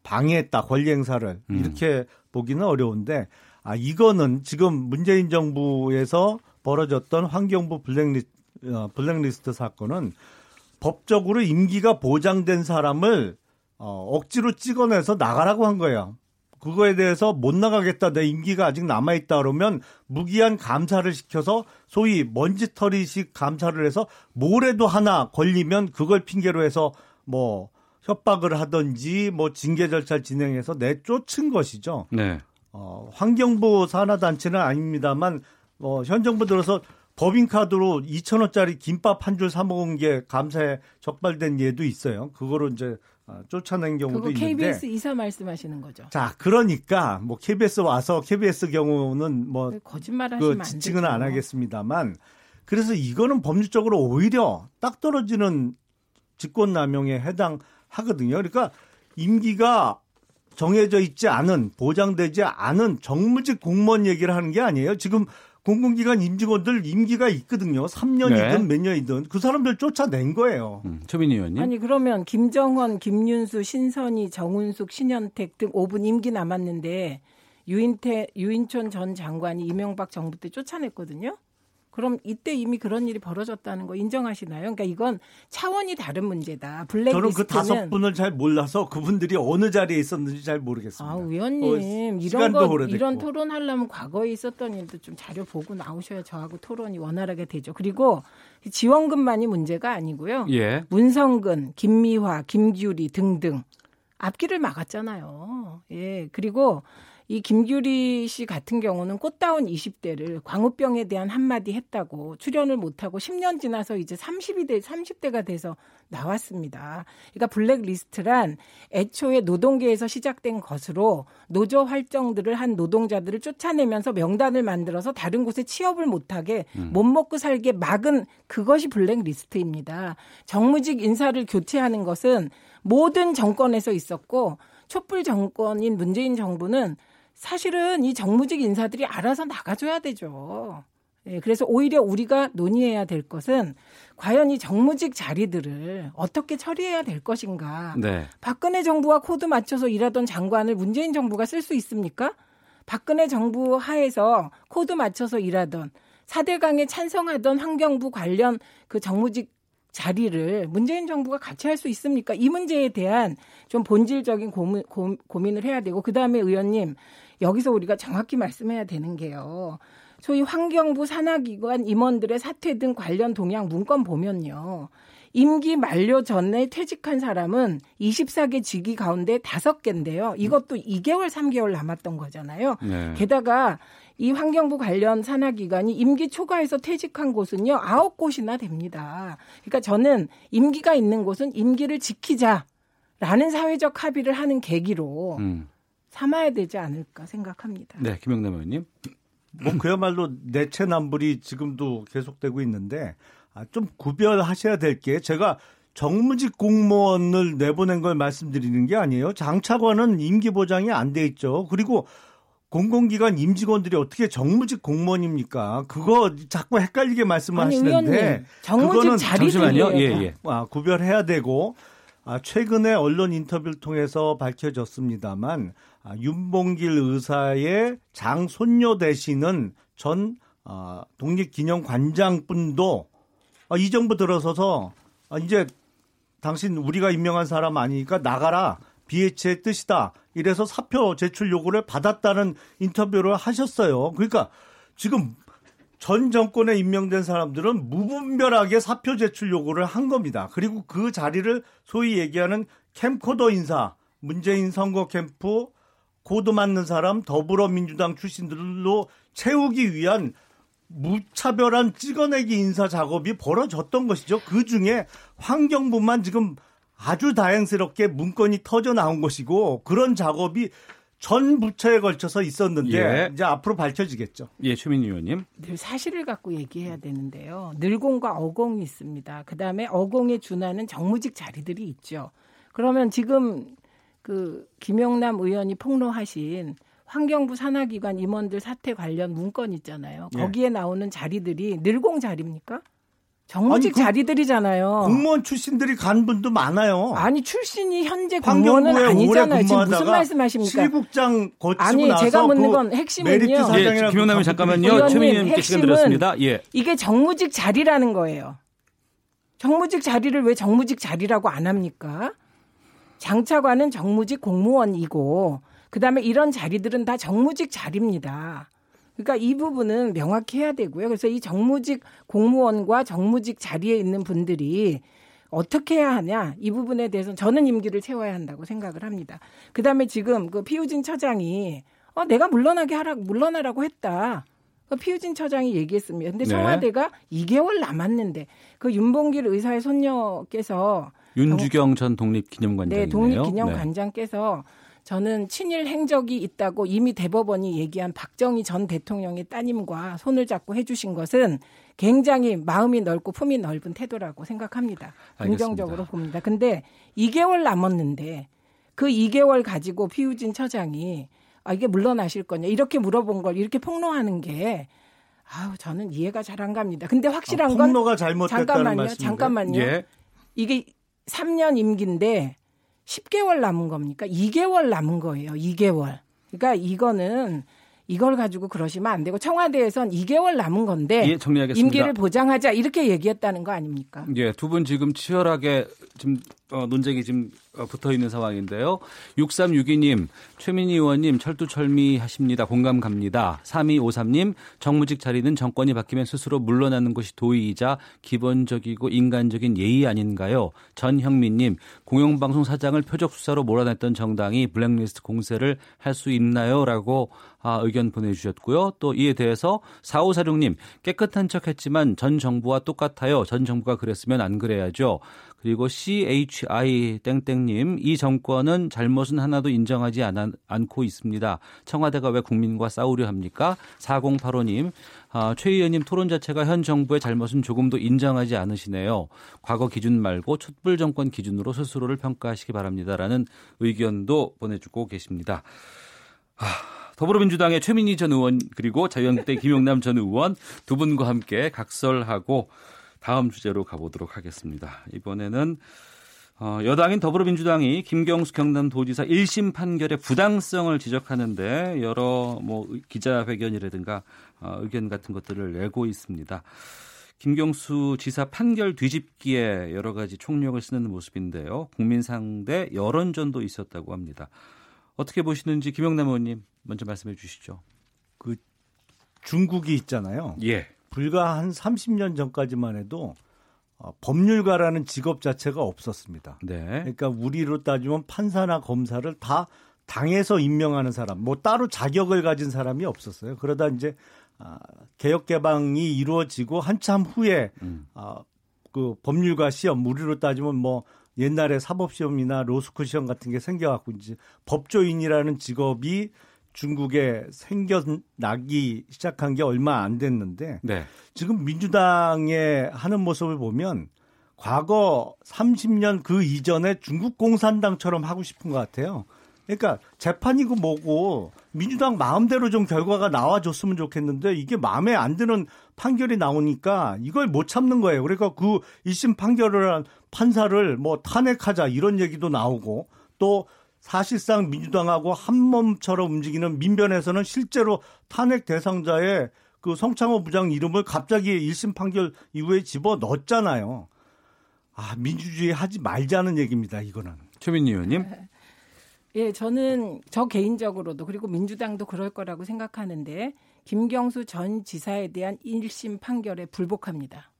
방해했다, 권리 행사를 이렇게 보기는 어려운데 이거는 지금 문재인 정부에서 벌어졌던 환경부 블랙리스트 사건은 법적으로 임기가 보장된 사람을 억지로 찍어내서 나가라고 한 거예요. 그거에 대해서 못 나가겠다, 내 임기가 아직 남아있다 그러면 무기한 감사를 시켜서 소위 먼지털이식 감사를 해서 뭐라도 하나 걸리면 그걸 핑계로 해서 뭐 협박을 하든지 뭐 징계 절차를 진행해서 내쫓은 것이죠. 네. 환경부 산하단체는 아닙니다만 현 정부 들어서 법인카드로 2,000원짜리 김밥 한 줄 사 먹은 게 감사에 적발된 예도 있어요. 그거로 이제 쫓아낸 경우도 있는데. KBS 이사 말씀하시는 거죠. 자, 그러니까 뭐 KBS 와서 KBS 경우는 뭐 거짓말하시면 지칭은 안 하겠습니다만, 그래서 이거는 법률적으로 오히려 딱 떨어지는 직권남용에 해당하거든요. 그러니까 임기가 정해져 있지 않은, 보장되지 않은 정무직 공무원 얘기를 하는 게 아니에요. 지금 공공기관 임직원들 임기가 있거든요. 3년이든 네. 몇 년이든. 그 사람들 쫓아낸 거예요. 최민희 의원님. 아니 그러면 김정환, 김윤수, 신선희, 정운숙, 신현택 등 5분 임기 남았는데 유인촌 전 장관이 이명박 정부 때 쫓아냈거든요. 그럼 이때 이미 그런 일이 벌어졌다는 거 인정하시나요? 그러니까 이건 차원이 다른 문제다. 블랙리스트는. 저는 그 5분을 잘 몰라서 그분들이 어느 자리에 있었는지 잘 모르겠습니다. 아, 의원님. 이런 토론하려면 과거에 있었던 일도 좀 자료 보고 나오셔야 저하고 토론이 원활하게 되죠. 그리고 지원금만이 문제가 아니고요. 예. 문성근, 김미화, 김규리 등등. 앞길을 막았잖아요. 예. 그리고 이 김규리 씨 같은 경우는 꽃다운 20대를 광우병에 대한 한마디 했다고 출연을 못하고 10년 지나서 이제 30대가 돼서 나왔습니다. 그러니까 블랙리스트란 애초에 노동계에서 시작된 것으로 노조 활동들을 한 노동자들을 쫓아내면서 명단을 만들어서 다른 곳에 취업을 못하게 못 먹고 살게 막은 그것이 블랙리스트입니다. 정무직 인사를 교체하는 것은 모든 정권에서 있었고 촛불 정권인 문재인 정부는 사실은 이 정무직 인사들이 알아서 나가줘야 되죠. 예, 그래서 오히려 우리가 논의해야 될 것은 과연 이 정무직 자리들을 어떻게 처리해야 될 것인가. 네. 박근혜 정부와 코드 맞춰서 일하던 장관을 문재인 정부가 쓸 수 있습니까? 박근혜 정부 하에서 코드 맞춰서 일하던 4대강에 찬성하던 환경부 관련 그 정무직 자리를 문재인 정부가 같이 할 수 있습니까? 이 문제에 대한 좀 본질적인 고민을 해야 되고 그다음에 의원님 여기서 우리가 정확히 말씀해야 되는 게요. 소위 환경부 산하기관 임원들의 사퇴 등 관련 동향 문건 보면요. 임기 만료 전에 퇴직한 사람은 24개 직위 가운데 5개인데요. 이것도 2개월, 3개월 남았던 거잖아요. 네. 게다가 이 환경부 관련 산하기관이 임기 초과해서 퇴직한 곳은요. 9곳이나 됩니다. 그러니까 저는 임기가 있는 곳은 임기를 지키자라는 사회적 합의를 하는 계기로 삼아야 되지 않을까 생각합니다. 네, 김영남 의원님. 뭐 그야말로 내체남불이 지금도 계속되고 있는데 좀 구별하셔야 될 게 제가 정무직 공무원을 내보낸 걸 말씀드리는 게 아니에요. 장차관은 임기 보장이 안 돼 있죠. 그리고 공공기관 임직원들이 어떻게 정무직 공무원입니까? 그거 자꾸 헷갈리게 말씀하시는데 정무직 자리들이에요. 예. 구별해야 되고 최근에 언론 인터뷰를 통해서 밝혀졌습니다만 윤봉길 의사의 장손녀 되시는 전 독립기념관장분도 이 정부 들어서서 이제 당신 우리가 임명한 사람 아니니까 나가라. BH의 뜻이다. 이래서 사표 제출 요구를 받았다는 인터뷰를 하셨어요. 그러니까 지금 전 정권에 임명된 사람들은 무분별하게 사표 제출 요구를 한 겁니다. 그리고 그 자리를 소위 얘기하는 캠코더 인사, 문재인 선거 캠프, 코드 맞는 사람, 더불어민주당 출신들로 채우기 위한 무차별한 찍어내기 인사 작업이 벌어졌던 것이죠. 그중에 환경부만 지금 아주 다행스럽게 문건이 터져 나온 것이고 그런 작업이 전 부처에 걸쳐서 있었는데 예. 이제 앞으로 밝혀지겠죠. 예, 최민희 의원님. 늘 사실을 갖고 얘기해야 되는데요. 늘공과 어공이 있습니다. 그다음에 어공에 준하는 정무직 자리들이 있죠. 그러면 지금 그 김용남 의원이 폭로하신 환경부 산하기관 임원들 사태 관련 문건 있잖아요. 거기에 예. 나오는 자리들이 늘공 자리입니까? 정무직 자리들이잖아요. 공무원 출신들이 간 분도 많아요. 아니 출신이 현재 공무원은 아니잖아요. 지금 무슨 말씀하십니까? 실국장 거치고 아니, 나서 제가 묻는 건 핵심은요. 예, 김용남이 잠깐만요. 최민희 의원님께 시간 드렸습니다. 예. 이게 정무직 자리라는 거예요. 정무직 자리를 왜 정무직 자리라고 안 합니까? 장차관은 정무직 공무원이고 그다음에 이런 자리들은 다 정무직 자리입니다. 그러니까 이 부분은 명확히 해야 되고요. 그래서 이 정무직 공무원과 정무직 자리에 있는 분들이 어떻게 해야 하냐 이 부분에 대해서는 저는 임기를 채워야 한다고 생각을 합니다. 그다음에 지금 그 피우진 처장이 내가 물러나라고 했다. 그 피우진 처장이 얘기했습니다. 근데 청와대가 네. 2개월 남았는데 그 윤봉길 의사의 손녀께서 윤주경 전 독립기념관장이네요. 네, 독립기념관장께서 저는 친일 행적이 있다고 이미 대법원이 얘기한 박정희 전 대통령의 따님과 손을 잡고 해주신 것은 굉장히 마음이 넓고 품이 넓은 태도라고 생각합니다. 긍정적으로 알겠습니다. 봅니다. 근데 2개월 남았는데 그 2개월 가지고 피우진 처장이 이게 물러나실 거냐 이렇게 물어본 걸 이렇게 폭로하는 게 저는 이해가 잘 안 갑니다. 근데 확실한 건 폭로가 잘못됐다는 말씀인데 잠깐만요. 예. 이게 3년 임기인데 10개월 남은 겁니까? 2개월 남은 거예요. 2개월. 그러니까 이걸 가지고 그러시면 안 되고 청와대에선 2개월 남은 건데 예, 정리하겠습니다. 임기를 보장하자 이렇게 얘기했다는 거 아닙니까? 예, 두 분 지금 치열하게 지금 논쟁이 지금 붙어 있는 상황인데요. 6362님, 최민희 의원님 철두철미하십니다. 공감 갑니다. 3253님, 정무직 자리는 정권이 바뀌면 스스로 물러나는 것이 도의이자 기본적이고 인간적인 예의 아닌가요? 전형민님, 공영방송 사장을 표적 수사로 몰아냈던 정당이 블랙리스트 공세를 할 수 있나요? 라고 의견 보내주셨고요. 또 이에 대해서 4546님, 깨끗한 척했지만 전 정부와 똑같아요. 전 정부가 그랬으면 안 그래야죠. 그리고 CHI 땡땡님, 이 정권은 잘못은 하나도 인정하지 않고 있습니다. 청와대가 왜 국민과 싸우려 합니까? 4085님, 최 의원님 토론 자체가 현 정부의 잘못은 조금도 인정하지 않으시네요. 과거 기준 말고 촛불 정권 기준으로 스스로를 평가하시기 바랍니다라는 의견도 보내주고 계십니다. 더불어민주당의 최민희 전 의원 그리고 자유한국당 김용남 전 의원 두 분과 함께 각설하고 다음 주제로 가보도록 하겠습니다. 이번에는 여당인 더불어민주당이 김경수 경남도지사 1심 판결의 부당성을 지적하는데 여러 기자회견이라든가 의견 같은 것들을 내고 있습니다. 김경수 지사 판결 뒤집기에 여러 가지 총력을 쓰는 모습인데요. 국민 상대 여론전도 있었다고 합니다. 어떻게 보시는지 김영남 의원님 먼저 말씀해 주시죠. 그 중국이 있잖아요. 예. 불과 한 30년 전까지만 해도 법률가라는 직업 자체가 없었습니다. 네. 그러니까 우리로 따지면 판사나 검사를 다 당에서 임명하는 사람, 따로 자격을 가진 사람이 없었어요. 그러다 이제 개혁개방이 이루어지고 한참 후에 그 법률가 시험, 우리로 따지면 옛날에 사법시험이나 로스쿨 시험 같은 게 생겨갖고 이제 법조인이라는 직업이 중국에 생겨나기 시작한 게 얼마 안 됐는데 네. 지금 민주당의 하는 모습을 보면 과거 30년 그 이전에 중국 공산당처럼 하고 싶은 것 같아요. 그러니까 재판이고 뭐고 민주당 마음대로 좀 결과가 나와줬으면 좋겠는데 이게 마음에 안 드는 판결이 나오니까 이걸 못 참는 거예요. 그러니까 그 1심 판결을 한 판사를 탄핵하자 이런 얘기도 나오고 또 사실상 민주당하고 한 몸처럼 움직이는 민변에서는 실제로 탄핵 대상자의 그 성창호 부장 이름을 갑자기 1심 판결 이후에 집어 넣었잖아요. 아, 민주주의 하지 말자는 얘기입니다, 이거는. 최민희 의원님. 예, 저는 저 개인적으로도 그리고 민주당도 그럴 거라고 생각하는데 김경수 전 지사에 대한 1심 판결에 불복합니다.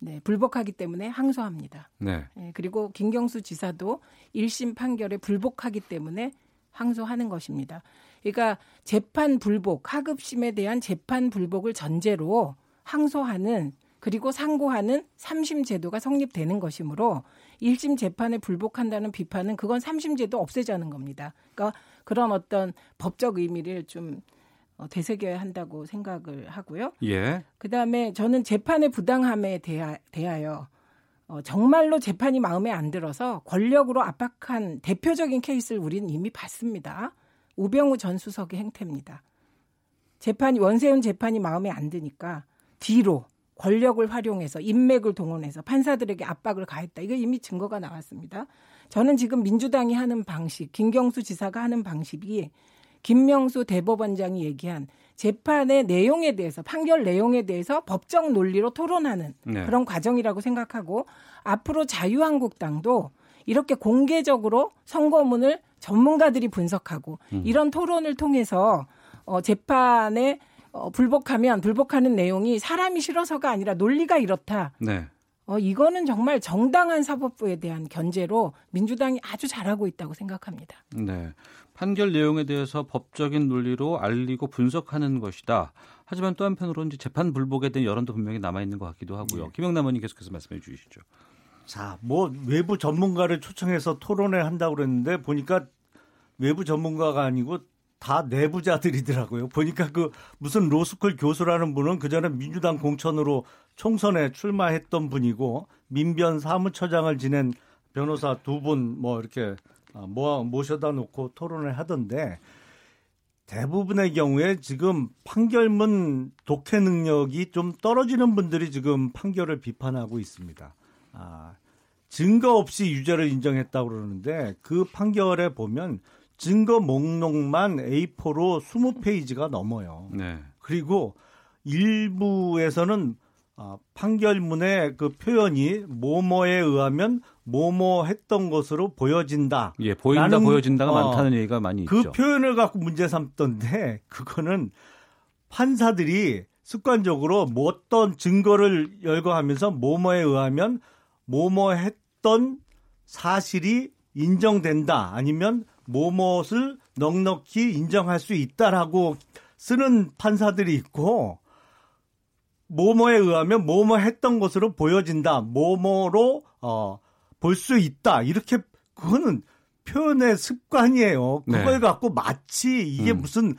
네, 불복하기 때문에 항소합니다. 네. 예, 그리고 김경수 지사도 1심 판결에 불복하기 때문에 항소하는 것입니다. 그러니까 재판 불복, 하급심에 대한 재판 불복을 전제로 항소하는 그리고 상고하는 3심 제도가 성립되는 것이므로 1심 재판에 불복한다는 비판은 그건 3심 제도 없애자는 겁니다. 그러니까 그런 어떤 법적 의미를 좀 되새겨야 한다고 생각을 하고요. 예. 그다음에 저는 재판의 부당함에 대하여 정말로 재판이 마음에 안 들어서 권력으로 압박한 대표적인 케이스를 우리는 이미 봤습니다. 우병우 전 수석의 행태입니다. 재판이 원세훈 재판이 마음에 안 드니까 뒤로 권력을 활용해서 인맥을 동원해서 판사들에게 압박을 가했다. 이거 이미 증거가 나왔습니다. 저는 지금 민주당이 하는 방식, 김경수 지사가 하는 방식이 김명수 대법원장이 얘기한 재판의 내용에 대해서 판결 내용에 대해서 법적 논리로 토론하는 네. 그런 과정이라고 생각하고 앞으로 자유한국당도 이렇게 공개적으로 선고문을 전문가들이 분석하고 이런 토론을 통해서 재판에 불복하면 불복하는 내용이 사람이 싫어서가 아니라 논리가 이렇다. 네. 이거는 정말 정당한 사법부에 대한 견제로 민주당이 아주 잘하고 있다고 생각합니다. 네. 판결 내용에 대해서 법적인 논리로 알리고 분석하는 것이다. 하지만 또 한편으로는 이제 재판 불복에 대한 여론도 분명히 남아있는 것 같기도 하고요. 네. 김영남 의원님 계속해서 말씀해 주시죠. 자, 뭐 외부 전문가를 초청해서 토론회 한다고 그랬는데 보니까 외부 전문가가 아니고 다 내부자들이더라고요. 보니까 그 무슨 로스쿨 교수라는 분은 그전에 민주당 공천으로 총선에 출마했던 분이고 민변 사무처장을 지낸 변호사 두 분 뭐 이렇게 모셔다 놓고 토론을 하던데 대부분의 경우에 지금 판결문 독해 능력이 좀 떨어지는 분들이 지금 판결을 비판하고 있습니다. 증거 없이 유죄를 인정했다고 그러는데 그 판결에 보면 증거 목록만 A4로 20페이지가 넘어요. 네. 그리고 일부에서는 판결문의 그 표현이 뭐뭐에 의하면 뭐뭐 했던 것으로 보여진다. 예, 보인다, 보여진다가 많다는 얘기가 많이 있죠. 그 표현을 갖고 문제 삼던데 그거는 판사들이 습관적으로 뭐 어떤 증거를 열거하면서 뭐뭐에 의하면 뭐뭐 했던 사실이 인정된다 아니면 뭐뭐를 넉넉히 인정할 수 있다라고 쓰는 판사들이 있고 뭐뭐에 의하면 뭐뭐 했던 것으로 보여진다. 뭐뭐로 볼 수 있다. 이렇게 그거는 표현의 습관이에요. 그걸 네. 갖고 마치 이게 무슨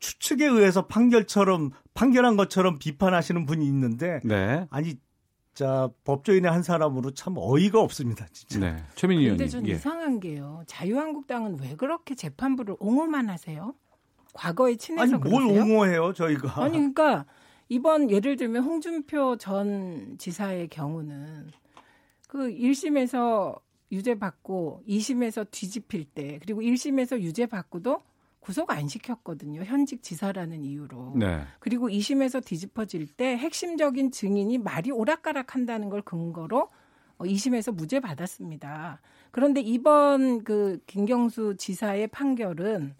추측에 의해서 판결한 것처럼 비판하시는 분이 있는데 네. 아니 자 법조인의 한 사람으로 참 어이가 없습니다, 진짜. 네, 최민희 의원님. 그런데 좀 이상한 게요. 자유한국당은 왜 그렇게 재판부를 옹호만 하세요? 과거에 친해서 그러세요? 아니 뭘 옹호해요, 저희가? 아니 그러니까 이번 예를 들면 홍준표 전 지사의 경우는 그 1심에서 유죄 받고 2심에서 뒤집힐 때 그리고 1심에서 유죄 받고도 구속 안 시켰거든요. 현직 지사라는 이유로. 네. 그리고 2심에서 뒤집어질 때 핵심적인 증인이 말이 오락가락한다는 걸 근거로 2심에서 무죄 받았습니다. 그런데 이번 그 김경수 지사의 판결은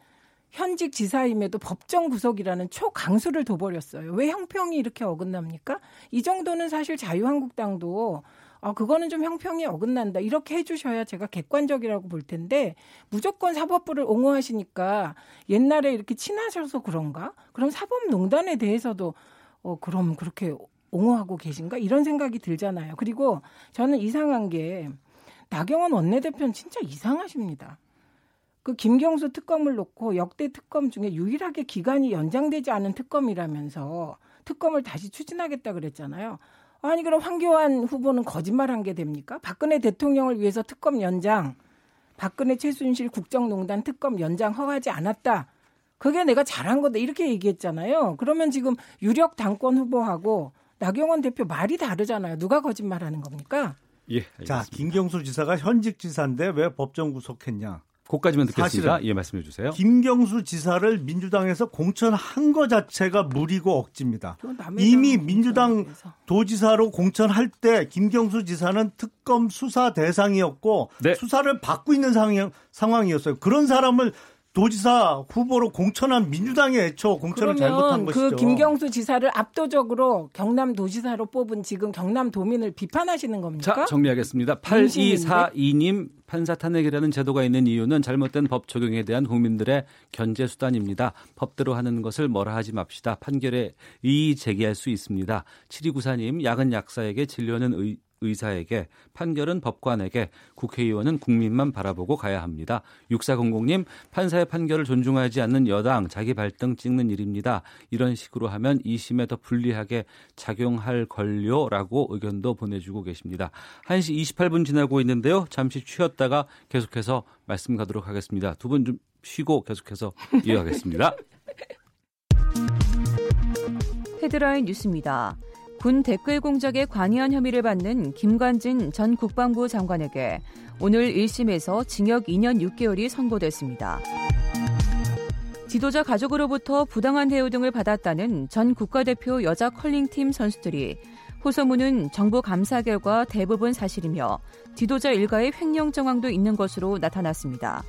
현직 지사임에도 법정 구속이라는 초강수를 둬버렸어요. 왜 형평이 이렇게 어긋납니까? 이 정도는 사실 자유한국당도 그거는 좀 형평이 어긋난다. 이렇게 해주셔야 제가 객관적이라고 볼 텐데 무조건 사법부를 옹호하시니까 옛날에 이렇게 친하셔서 그런가? 그럼 사법농단에 대해서도 그럼 그렇게 옹호하고 계신가? 이런 생각이 들잖아요. 그리고 저는 이상한 게 나경원 원내대표는 진짜 이상하십니다. 그 김경수 특검을 놓고 역대 특검 중에 유일하게 기간이 연장되지 않은 특검이라면서 특검을 다시 추진하겠다 그랬잖아요. 아니 그럼 황교안 후보는 거짓말한 게 됩니까? 박근혜 대통령을 위해서 특검 연장, 박근혜 최순실 국정농단 특검 연장 허가하지 않았다. 그게 내가 잘한 거다 이렇게 얘기했잖아요. 그러면 지금 유력 당권 후보하고 나경원 대표 말이 다르잖아요. 누가 거짓말하는 겁니까? 예. 알겠습니다. 자, 김경수 지사가 현직 지사인데 왜 법정 구속했냐? 그것까지만 듣겠습니다. 예, 말씀해 주세요. 김경수 지사를 민주당에서 공천한 거 자체가 무리고 억지입니다. 이미 민주당 도지사로 공천할 때 김경수 지사는 특검 수사 대상이었고 네. 수사를 받고 있는 상황이었어요. 그런 사람을 도지사 후보로 공천한 민주당이 애초 공천을 잘못한 것이죠. 그러면 그 김경수 지사를 압도적으로 경남도지사로 뽑은 지금 경남도민을 비판하시는 겁니까? 자, 정리하겠습니다. 8242님 판사 탄핵이라는 제도가 있는 이유는 잘못된 법 적용에 대한 국민들의 견제 수단입니다. 법대로 하는 것을 뭐라 하지 맙시다. 판결에 이의 제기할 수 있습니다. 7294님 약은 약사에게 진료는 의사에게 판결은 법관에게 국회의원은 국민만 바라보고 가야 합니다. 6400님 판사의 판결을 존중하지 않는 여당 자기 발등 찍는 일입니다. 이런 식으로 하면 2심에 더 불리하게 작용할 걸요라고 의견도 보내주고 계십니다. 1시 28분 지나고 있는데요. 잠시 쉬었다가 계속해서 말씀 가도록 하겠습니다. 두 분 좀 쉬고 계속해서 이어가겠습니다. 헤드라인 뉴스입니다. 군 댓글 공작에 관여한 혐의를 받는 김관진 전 국방부 장관에게 오늘 1심에서 징역 2년 6개월이 선고됐습니다. 지도자 가족으로부터 부당한 대우 등을 받았다는 전 국가대표 여자 컬링팀 선수들이 호소문은 정부 감사 결과 대부분 사실이며 지도자 일가의 횡령 정황도 있는 것으로 나타났습니다.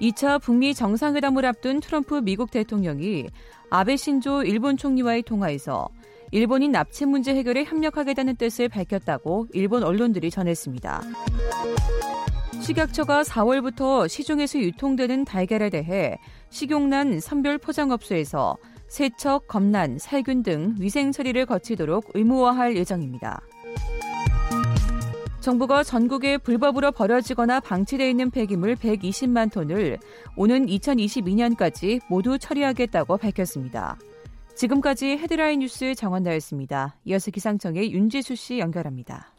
2차 북미 정상회담을 앞둔 트럼프 미국 대통령이 아베 신조 일본 총리와의 통화에서 일본인 납치 문제 해결에 협력하겠다는 뜻을 밝혔다고 일본 언론들이 전했습니다. 식약처가 4월부터 시중에서 유통되는 달걀에 대해 식용난 선별 포장업소에서 세척, 검란, 살균 등 위생 처리를 거치도록 의무화할 예정입니다. 정부가 전국에 불법으로 버려지거나 방치돼 있는 폐기물 120만 톤을 오는 2022년까지 모두 처리하겠다고 밝혔습니다. 지금까지 헤드라인 뉴스 정원나였습니다. 이어서 기상청의 윤지수 씨 연결합니다.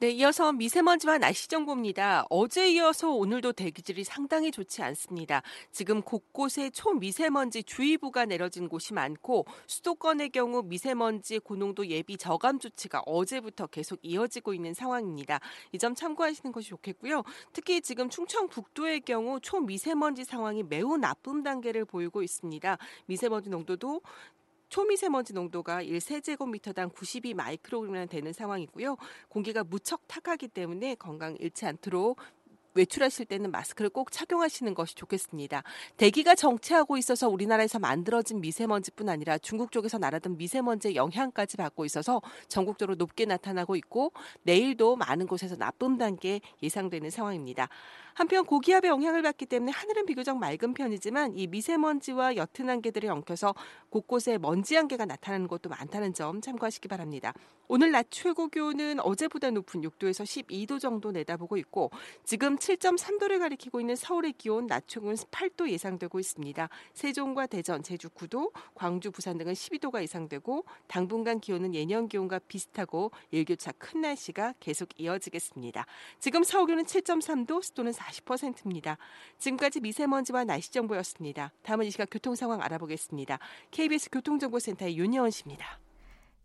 네, 이어서 미세먼지와 날씨 정보입니다. 어제 이어서 오늘도 대기질이 상당히 좋지 않습니다. 지금 곳곳에 초미세먼지 주의보가 내려진 곳이 많고 수도권의 경우 미세먼지 고농도 예비 저감 조치가 어제부터 계속 이어지고 있는 상황입니다. 이 점 참고하시는 것이 좋겠고요. 특히 지금 충청북도의 경우 초미세먼지 상황이 매우 나쁨 단계를 보이고 있습니다. 미세먼지 농도도 초미세먼지 농도가 1세제곱미터당 92 마이크로그램이나 되는 상황이고요. 공기가 무척 탁하기 때문에 건강 잃지 않도록 외출하실 때는 마스크를 꼭 착용하시는 것이 좋겠습니다. 대기가 정체하고 있어서 우리나라에서 만들어진 미세먼지뿐 아니라 중국 쪽에서 날아든 미세먼지의 영향까지 받고 있어서 전국적으로 높게 나타나고 있고 내일도 많은 곳에서 나쁨 단계 예상되는 상황입니다. 한편 고기압의 영향을 받기 때문에 하늘은 비교적 맑은 편이지만 이 미세먼지와 옅은 안개들이 엉켜서 곳곳에 먼지 안개가 나타나는 것도 많다는 점 참고하시기 바랍니다. 오늘 낮 최고 기온은 어제보다 높은 6도에서 12도 정도 내다보고 있고 지금 7.3도를 가리키고 있는 서울의 기온 낮 최고는 8도 예상되고 있습니다. 세종과 대전, 제주 9도, 광주, 부산 등은 12도가 예상되고 당분간 기온은 예년 기온과 비슷하고 일교차 큰 날씨가 계속 이어지겠습니다. 지금 서울 기온은 7.3도, 습도는 40%입니다. 지금까지 미세먼지와 날씨 정보였습니다. 다음은 이 시각 교통 상황 알아보겠습니다. KBS 교통정보센터의 윤여원 씨입니다.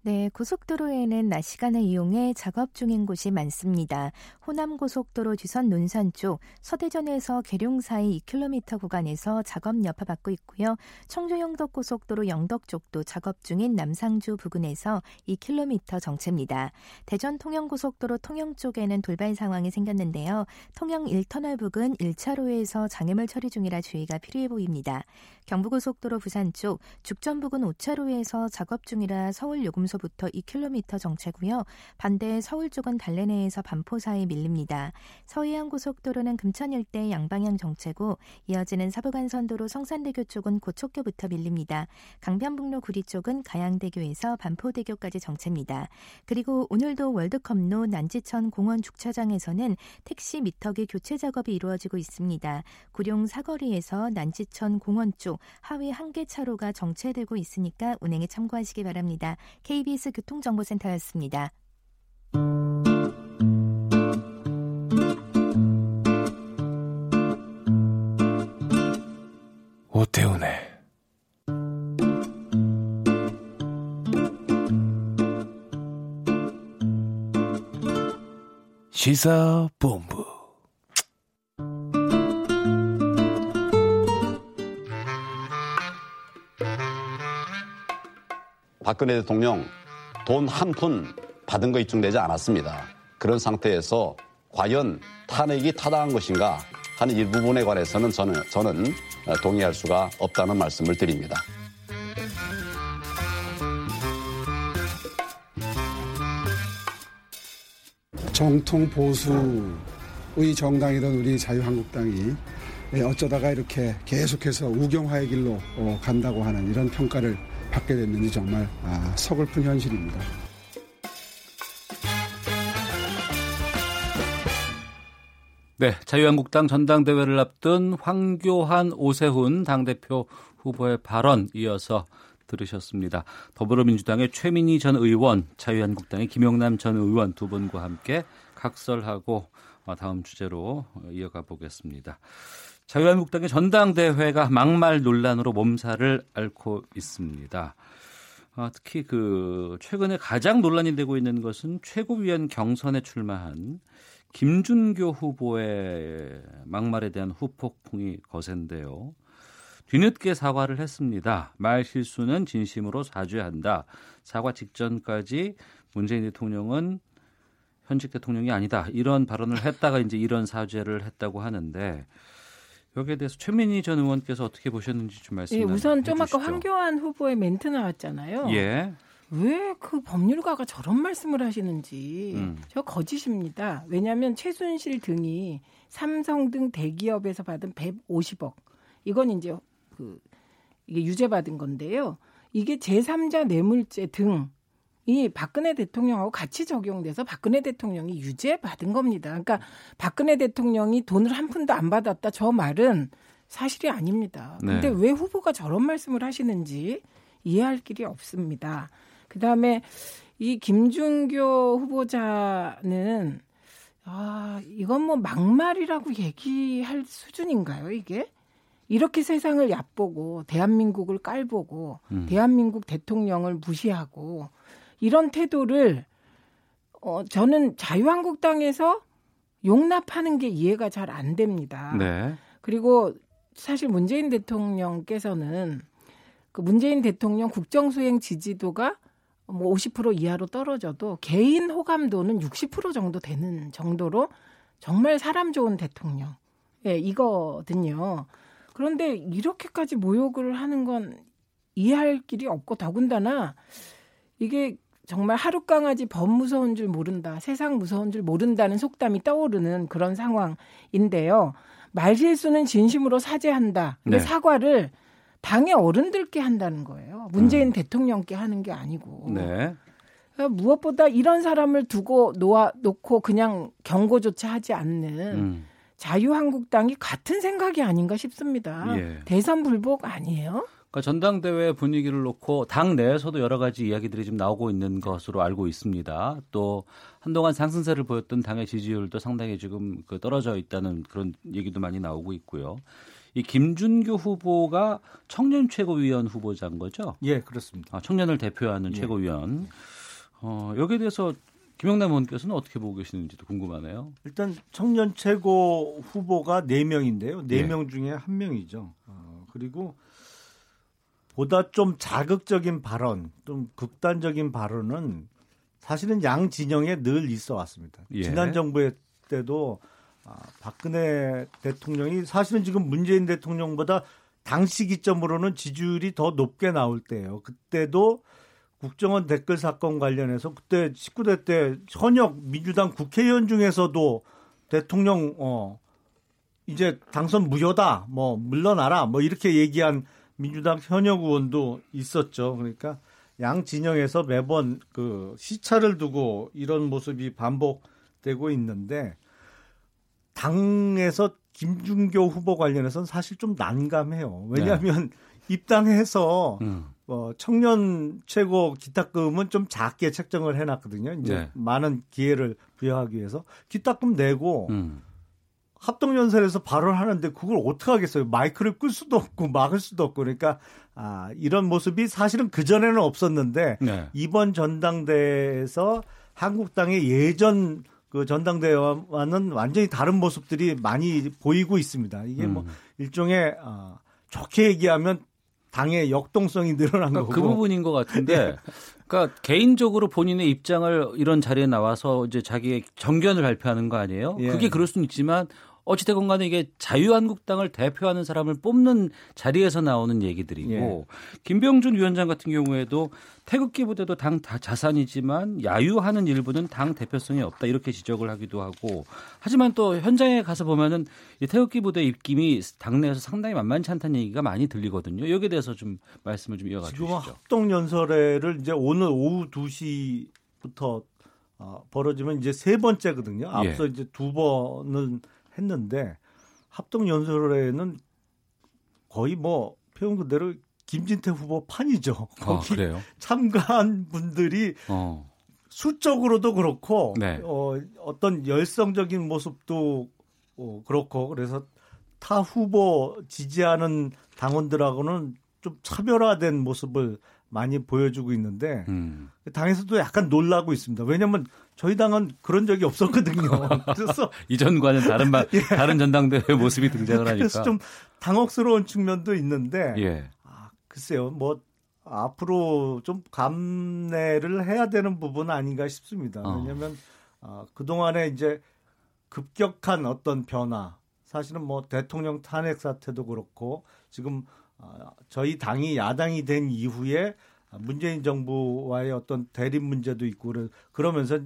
네, 고속도로에는 낮 시간을 이용해 작업 중인 곳이 많습니다. 호남고속도로 뒤선 논산 쪽 서대전에서 계룡 사이 2km 구간에서 작업 여파받고 있고요. 청주 영덕고속도로 영덕 쪽도 작업 중인 남상주 부근에서 2km 정체입니다. 대전 통영고속도로 통영 쪽에는 돌발 상황이 생겼는데요. 통영 1터널 부근 1차로에서 장애물 처리 중이라 주의가 필요해 보입니다. 경부고속도로 부산 쪽 죽전 부근 5차로에서 작업 중이라 서울 요금소 부터 2km 정체고요. 반대 서울 쪽은 달래내에서 반포 사이 밀립니다. 서해안 고속도로는 금천 일대 양방향 정체고 이어지는 서부간선도로 성산대교 쪽은 고척교부터 밀립니다. 강변북로 구리 쪽은 가양대교에서 반포대교까지 정체입니다. 그리고 오늘도 월드컵로 난지천 공원 주차장에서는 택시 미터기 교체 작업이 이루어지고 있습니다. 구룡 사거리에서 난지천 공원 쪽 하위 1개 차로가 정체되고 있으니까 운행에 참고하시기 바랍니다. KBS 교통정보센터였습니다. 오태훈의 시사본부. 박근혜 대통령 돈 한 푼 받은 거 입증되지 않았습니다. 그런 상태에서 과연 탄핵이 타당한 것인가 하는 이 부분에 관해서는 저는 동의할 수가 없다는 말씀을 드립니다. 정통 보수의 정당이던 우리 자유한국당이 어쩌다가 이렇게 계속해서 우경화의 길로 간다고 하는 이런 평가를 받게 됐는지 정말 서글픈 현실입니다. 네, 자유한국당 전당대회를 앞둔 황교안, 오세훈 당대표 후보의 발언 이어서 들으셨습니다. 더불어민주당의 최민희 전 의원, 자유한국당의 김용남 전 의원 두 분과 함께 각설하고 다음 주제로 이어가 보겠습니다. 자유한국당의 전당대회가 막말 논란으로 몸살을 앓고 있습니다. 특히 최근에 가장 논란이 되고 있는 것은 최고위원 경선에 출마한 김준교 후보의 막말에 대한 후폭풍이 거센데요. 뒤늦게 사과를 했습니다. 말 실수는 진심으로 사죄한다. 사과 직전까지 문재인 대통령은 현직 대통령이 아니다. 이런 발언을 했다가 이제 이런 사죄를 했다고 하는데 여기에 대해서 최민희 전 의원께서 어떻게 보셨는지 좀 말씀해 주시죠. 예, 우선 좀 아까 황교안 후보의 멘트 나왔잖아요. 예. 왜 그 법률가가 저런 말씀을 하시는지 저 거짓입니다. 왜냐하면 최순실 등이 삼성 등 대기업에서 받은 150억. 이건 이제 이게 유죄받은 건데요. 이게 제3자 뇌물죄 등이 박근혜 대통령하고 같이 적용돼서 박근혜 대통령이 유죄받은 겁니다. 그러니까 박근혜 대통령이 돈을 한 푼도 안 받았다. 저 말은 사실이 아닙니다. 그런데 네. 왜 후보가 저런 말씀을 하시는지 이해할 길이 없습니다. 그다음에 이 김준교 후보자는 이건 뭐 막말이라고 얘기할 수준인가요, 이게? 이렇게 세상을 얕보고 대한민국을 깔보고 대한민국 대통령을 무시하고 이런 태도를 저는 자유한국당에서 용납하는 게 이해가 잘 안 됩니다. 네. 그리고 사실 문재인 대통령께서는 그 문재인 대통령 국정수행 지지도가 뭐 50% 이하로 떨어져도 개인 호감도는 60% 정도 되는 정도로 정말 사람 좋은 대통령 이거든요. 그런데 이렇게까지 모욕을 하는 건 이해할 길이 없고 더군다나 이게 정말 하루 강아지 범 무서운 줄 모른다, 세상 무서운 줄 모른다는 속담이 떠오르는 그런 상황인데요. 말실수는 진심으로 사죄한다. 네. 사과를 당의 어른들께 한다는 거예요. 문재인 대통령께 하는 게 아니고. 네. 그러니까 무엇보다 이런 사람을 두고 놓고 그냥 경고조차 하지 않는 자유한국당이 같은 생각이 아닌가 싶습니다. 예. 대선 불복 아니에요? 그러니까 전당대회 분위기를 놓고 당 내에서도 여러 가지 이야기들이 지금 나오고 있는 것으로 알고 있습니다. 또 한동안 상승세를 보였던 당의 지지율도 상당히 지금 떨어져 있다는 그런 얘기도 많이 나오고 있고요. 이 김준교 후보가 청년 최고위원 후보자인 거죠? 예, 그렇습니다. 청년을 대표하는 최고위원. 여기에 대해서 김용남 의원께서는 어떻게 보고 계시는지도 궁금하네요. 일단 청년 최고 후보가 4명인데요. 4명 중에 1명이죠. 그리고 보다 좀 자극적인 발언, 좀 극단적인 발언은 사실은 양 진영에 늘 있어 왔습니다. 예. 지난 정부 때도 박근혜 대통령이 사실은 지금 문재인 대통령보다 당시 기점으로는 지지율이 더 높게 나올 때예요. 그때도 국정원 댓글 사건 관련해서 그때 19대 때 현역 민주당 국회의원 중에서도 대통령 이제 당선 무효다, 뭐 물러나라, 뭐 이렇게 얘기한 민주당 현역 의원도 있었죠. 그러니까 양 진영에서 매번 그 시차를 두고 이런 모습이 반복되고 있는데 당에서 김준교 후보 관련해서는 사실 좀 난감해요. 왜냐하면 네. 입당해서 청년 최고 기탁금은 좀 작게 책정을 해놨거든요. 이제 네. 많은 기회를 부여하기 위해서 기탁금 내고 합동연설에서 발언하는데 그걸 어떻게 하겠어요? 마이크를 끌 수도 없고 막을 수도 없고 그러니까 이런 모습이 사실은 그 전에는 없었는데 네. 이번 전당대회에서 한국당의 예전 그 전당대회와는 완전히 다른 모습들이 많이 보이고 있습니다. 이게 뭐 일종의 좋게 얘기하면 당의 역동성이 늘어난 그러니까 거고. 그 부분인 것 같은데, 그러니까 개인적으로 본인의 입장을 이런 자리에 나와서 이제 자기의 정견을 발표하는 거 아니에요? 예. 그게 그럴 수는 있지만 어찌됐건 간에 이게 자유한국당을 대표하는 사람을 뽑는 자리에서 나오는 얘기들이고, 예. 김병준 위원장 같은 경우에도 태극기 부대도 당 자산이지만 야유하는 일부는 당 대표성이 없다 이렇게 지적을 하기도 하고, 하지만 또 현장에 가서 보면은 이 태극기 부대 입김이 당내에서 상당히 만만치 않다는 얘기가 많이 들리거든요. 여기에 대해서 좀 말씀을 좀 이어가 주시죠. 지금 합동연설회를 이제 오늘 오후 2시부터 벌어지면 이제 세 번째거든요. 앞서 예. 이제 두 번은 했는데 합동연설회는 거의 뭐 표현 그대로 김진태 후보 판이죠. 거기 그래요? 참가한 분들이 수적으로도 그렇고 네. 어떤 열성적인 모습도 그렇고 그래서 타 후보 지지하는 당원들하고는 좀 차별화된 모습을 많이 보여주고 있는데 당에서도 약간 놀라고 있습니다. 왜냐하면 저희 당은 그런 적이 없었거든요. 그래서 이전과는 예. 다른 전당대회 모습이 등장을 하니까 그래서 좀 당혹스러운 측면도 있는데 예. 글쎄요, 뭐 앞으로 좀 감내를 해야 되는 부분 아닌가 싶습니다. 왜냐하면 그 동안에 이제 급격한 어떤 변화, 사실은 뭐 대통령 탄핵 사태도 그렇고 지금. 저희 당이 야당이 된 이후에 문재인 정부와의 어떤 대립 문제도 있고 그러면서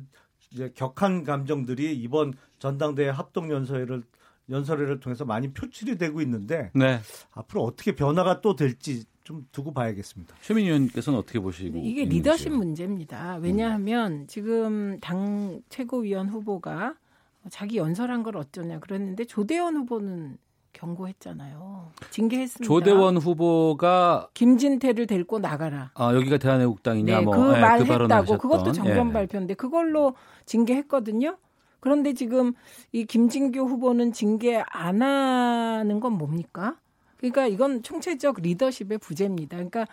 이제 격한 감정들이 이번 전당대회 합동연설회를 통해서 많이 표출이 되고 있는데 네. 앞으로 어떻게 변화가 또 될지 좀 두고 봐야겠습니다. 최민희 의원께서는 어떻게 보시고 이게 있는지. 리더십 문제입니다. 왜냐하면 지금 당 최고위원 후보가 자기 연설한 걸 어쩌냐 그랬는데 조대원 후보는 경고했잖아요. 징계했습니다. 조대원 후보가 김진태를 데리고 나가라. 아 여기가 대한애국당이냐. 네, 뭐. 그 말 했다고. 그것도 정면 발표인데 그걸로 징계했거든요. 그런데 지금 이 김진교 후보는 징계 안 하는 건 뭡니까? 그러니까 이건 총체적 리더십의 부재입니다. 그러니까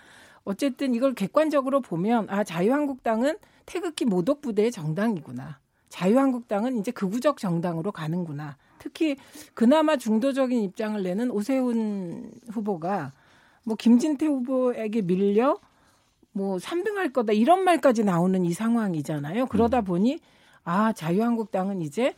어쨌든 이걸 객관적으로 보면 아 자유한국당은 태극기 모독부대의 정당이구나. 자유한국당은 이제 극우적 정당으로 가는구나. 특히 그나마 중도적인 입장을 내는 오세훈 후보가 뭐 김진태 후보에게 밀려 뭐 3등할 거다 이런 말까지 나오는 이 상황이잖아요. 그러다 보니 아 자유한국당은 이제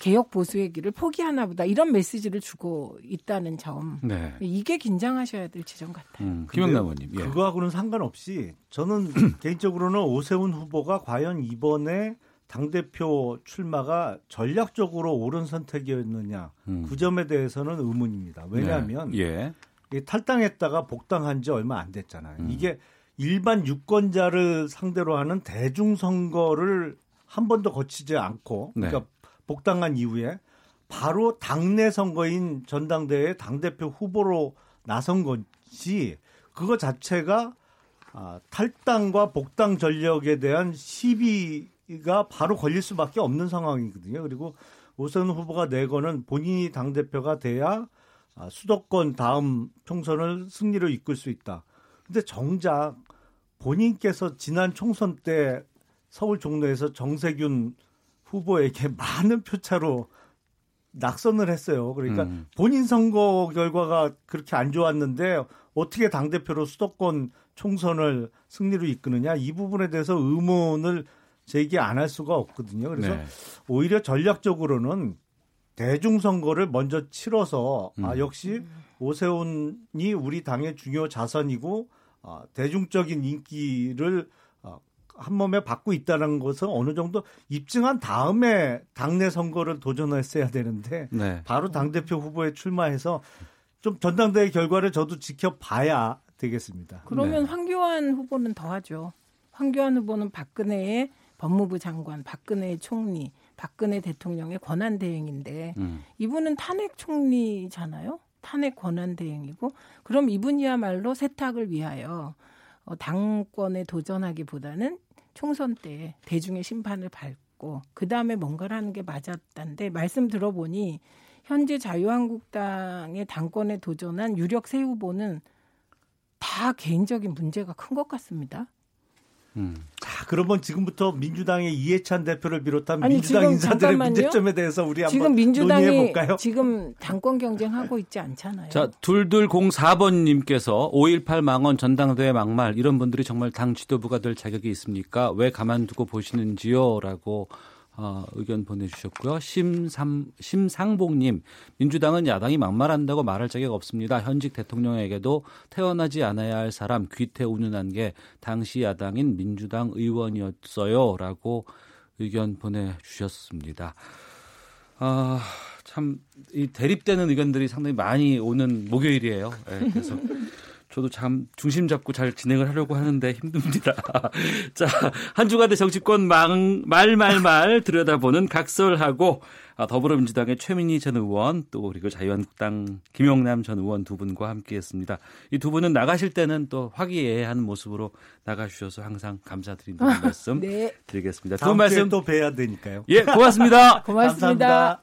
개혁 보수의 길을 포기하나 보다 이런 메시지를 주고 있다는 점. 네. 이게 긴장하셔야 될 지점 같아요. 김용남 의원님. 예. 그거하고는 상관없이 저는 개인적으로는 오세훈 후보가 과연 이번에 당대표 출마가 전략적으로 옳은 선택이었느냐 그 점에 대해서는 의문입니다. 왜냐하면 네. 예. 탈당했다가 복당한 지 얼마 안 됐잖아요. 이게 일반 유권자를 상대로 하는 대중선거를 한 번도 거치지 않고 네. 그러니까 복당한 이후에 바로 당내 선거인 전당대회 당대표 후보로 나선 것이 그거 자체가 탈당과 복당 전력에 대한 시비가 바로 걸릴 수밖에 없는 상황이거든요. 그리고 오세훈 후보가 내거는 본인이 당대표가 돼야 수도권 다음 총선을 승리로 이끌 수 있다. 그런데 정작 본인께서 지난 총선 때 서울 종로에서 정세균 후보에게 많은 표차로 낙선을 했어요. 그러니까 본인 선거 결과가 그렇게 안 좋았는데 어떻게 당대표로 수도권 총선을 승리로 이끄느냐 이 부분에 대해서 의문을 제기 안 할 수가 없거든요. 그래서 네. 오히려 전략적으로는 대중선거를 먼저 치러서 역시 오세훈이 우리 당의 중요 자산이고 대중적인 인기를 한 몸에 받고 있다는 것은 어느 정도 입증한 다음에 당내 선거를 도전했어야 되는데 네. 바로 당대표 후보에 출마해서 좀 전당대회 결과를 저도 지켜봐야 되겠습니다. 그러면 네. 황교안 후보는 더하죠. 황교안 후보는 박근혜의 법무부 장관, 박근혜 총리, 박근혜 대통령의 권한대행인데 이분은 탄핵 총리잖아요. 탄핵 권한대행이고 그럼 이분이야말로 세탁을 위하여 당권에 도전하기보다는 총선 때 대중의 심판을 밟고 그다음에 뭔가를 하는 게 맞았단데 말씀 들어보니 현재 자유한국당의 당권에 도전한 유력 세 후보는 다 개인적인 문제가 큰 것 같습니다. 그러면 지금부터 민주당의 이해찬 대표를 비롯한 민주당 인사들의 문제점에 대해서 우리 한번 논의해 볼까요? 지금 당권 경쟁하고 있지 않잖아요. 자, 2204번님께서 5.18 망언, 전당대회 막말 이런 분들이 정말 당 지도부가 될 자격이 있습니까? 왜 가만두고 보시는지요? 라고 의견 보내주셨고요. 심상봉님, 민주당은 야당이 막말한다고 말할 자격 없습니다. 현직 대통령에게도 태어나지 않아야 할 사람 귀태 운운한 게 당시 야당인 민주당 의원이었어요. 라고 의견 보내주셨습니다. 참 이 대립되는 의견들이 상당히 많이 오는 목요일이에요. 네, 그래서 저도 참 중심 잡고 잘 진행을 하려고 하는데 힘듭니다. 자, 한 주간의 정치권 말말 들여다보는 각설하고 더불어민주당의 최민희 전 의원 또 그리고 자유한국당 김용남 전 의원 두 분과 함께했습니다. 이 두 분은 나가실 때는 또 화기애애한 모습으로 나가주셔서 항상 감사드린다는 말씀 네. 드리겠습니다. 다음 주에 또 뵈야 되니까요. 예, 고맙습니다. 고맙습니다. 감사합니다.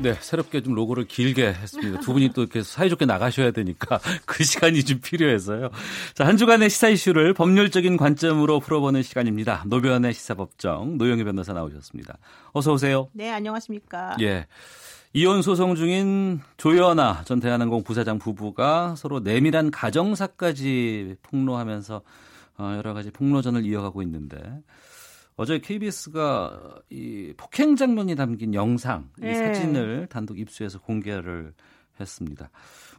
네, 새롭게 좀 로고를 길게 했습니다. 두 분이 또 이렇게 사이좋게 나가셔야 되니까 그 시간이 좀 필요해서요. 자, 한 주간의 시사 이슈를 법률적인 관점으로 풀어보는 시간입니다. 노변의 시사법정 노영희 변호사 나오셨습니다. 어서 오세요. 네, 안녕하십니까. 예, 이혼 소송 중인 조연아 전 대한항공 부사장 부부가 서로 내밀한 가정사까지 폭로하면서 여러 가지 폭로전을 이어가고 있는데. 어제 KBS가 이 폭행 장면이 담긴 영상, 이 사진을 단독 입수해서 공개를 했습니다.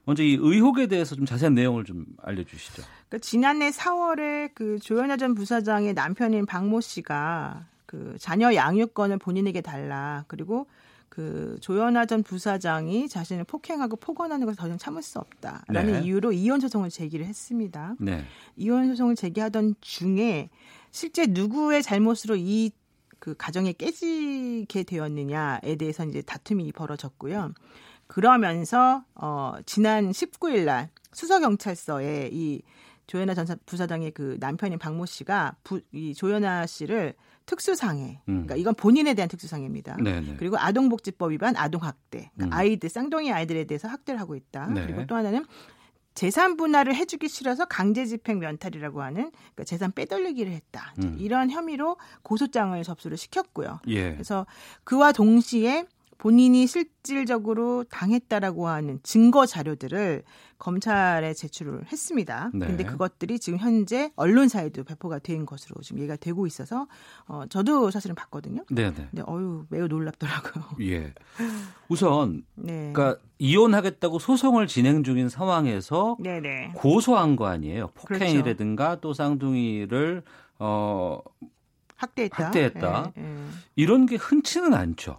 먼저 이 의혹에 대해서 좀 자세한 내용을 좀 알려주시죠. 그러니까 지난해 4월에 그 조현아 전 부사장의 남편인 박모 씨가 그 자녀 양육권을 본인에게 달라. 그리고 그 조현아 전 부사장이 자신을 폭행하고 폭언하는 것을 더 이상 참을 수 없다라는 네. 이유로 이혼 소송을 제기를 했습니다. 네. 이혼 소송을 제기하던 중에 실제 누구의 잘못으로 이 그 가정이 깨지게 되었느냐에 대해서 이제 다툼이 벌어졌고요. 그러면서 지난 19일 날 수서경찰서에 이 조현아 전 부사장의 그 남편인 박모 씨가 이 조현아 씨를 특수상해. 그러니까 이건 본인에 대한 특수상해입니다. 네네. 그리고 아동복지법 위반 아동학대. 그러니까 아이들, 쌍둥이 아이들에 대해서 학대를 하고 있다. 네. 그리고 또 하나는 재산 분할을 해주기 싫어서 강제집행 면탈이라고 하는 그러니까 재산 빼돌리기를 했다. 이런 혐의로 고소장을 접수를 시켰고요. 예. 그래서 그와 동시에 본인이 실질적으로 당했다라고 하는 증거 자료들을 검찰에 제출을 했습니다. 그런데 네. 그것들이 지금 현재 언론사에도 배포가 된 것으로 지금 얘기가 되고 있어서 저도 사실은 봤거든요. 네네. 근데 매우 놀랍더라고요. 예. 우선 네. 그러니까 이혼하겠다고 소송을 진행 중인 상황에서 네네. 고소한 거 아니에요. 폭행이라든가 그렇죠. 또 쌍둥이를 학대했다. 예, 예. 이런 게 흔치는 않죠.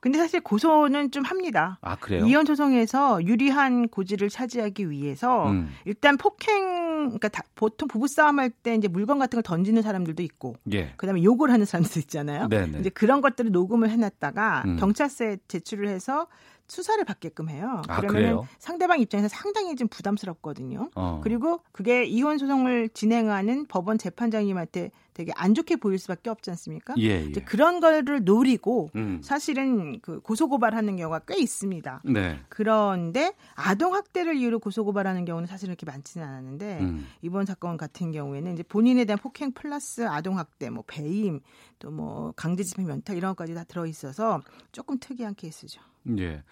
근데 사실 고소는 좀 합니다. 아, 그래요? 이혼 소송에서 유리한 고지를 차지하기 위해서 일단 폭행, 그러니까 보통 부부싸움 할 때 이제 물건 같은 걸 던지는 사람들도 있고, 예. 그다음에 욕을 하는 사람도 있잖아요. 네네. 이제 그런 것들을 녹음을 해놨다가 경찰서에 제출을 해서 수사를 받게끔 해요. 아, 그러면 상대방 입장에서 상당히 좀 부담스럽거든요. 그리고 그게 이혼 소송을 진행하는 법원 재판장님한테 되게 안 좋게 보일 수밖에 없지 않습니까? 예, 예. 이제 그런 거를 노리고 사실은 그 고소고발하는 경우가 꽤 있습니다. 네. 그런데 아동학대를 이유로 고소고발하는 경우는 사실은 그렇게 많지는 않았는데 이번 사건 같은 경우에는 이제 본인에 대한 폭행 플러스 아동학대, 뭐 배임, 또 뭐 강제집행 면탈 이런 것까지 다 들어있어서 조금 특이한 케이스죠. 예.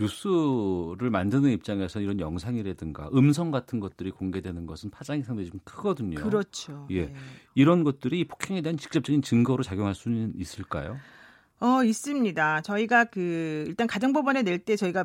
뉴스를 만드는 입장에서 이런 영상이라든가 음성 같은 것들이 공개되는 것은 파장이 상당히 좀 크거든요. 그렇죠. 예. 네. 이런 것들이 폭행에 대한 직접적인 증거로 작용할 수는 있을까요? 있습니다. 저희가 일단 가정법원에 낼 때 저희가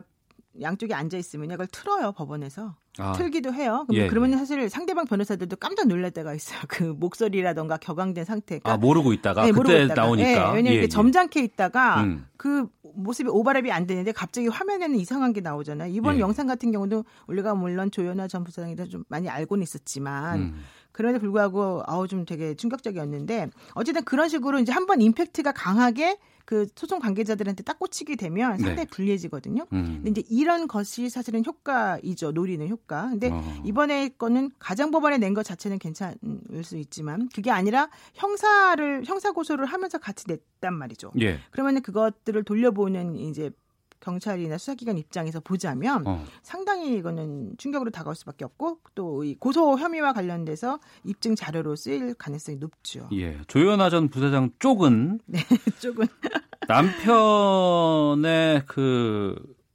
양쪽에 앉아 있으면 이걸 틀어요, 법원에서. 틀기도 해요. 예, 그러면 예. 사실 상대방 변호사들도 깜짝 놀랄 때가 있어요. 그 목소리라던가 격앙된 상태가. 아, 모르고 있다가? 네, 그때 모르고 나오니까. 네, 왜냐하면 이렇게 점잖게 있다가 그 모습이 오버랩이 안 되는데 갑자기 화면에는 이상한 게 나오잖아요. 이번 영상 같은 경우도 우리가 물론 조연아 전 부사장에 대해서 좀 많이 알고는 있었지만 그럼에도 불구하고 좀 되게 충격적이었는데 어쨌든 그런 식으로 이제 한번 임팩트가 강하게 그 소송 관계자들한테 딱 꽂히게 되면 상당히 불리해지거든요. 근데 이제 이런 것이 사실은 효과이죠. 노리는 효과. 근데 이번에 거는 가장 법원에 낸 것 자체는 괜찮을 수 있지만 그게 아니라 형사 고소를 하면서 같이 냈단 말이죠. 예. 그러면은 그것들을 돌려보는 이제 경찰이나 수사기관 입장에서 보자면 상당히 이거는 충격으로 다가올 수밖에 없고 또 이 고소 혐의와 관련돼서 입증 자료로 쓰일 가능성이 높죠. 예, 조현아 전 부사장 쪽은 쪽은 남편의 그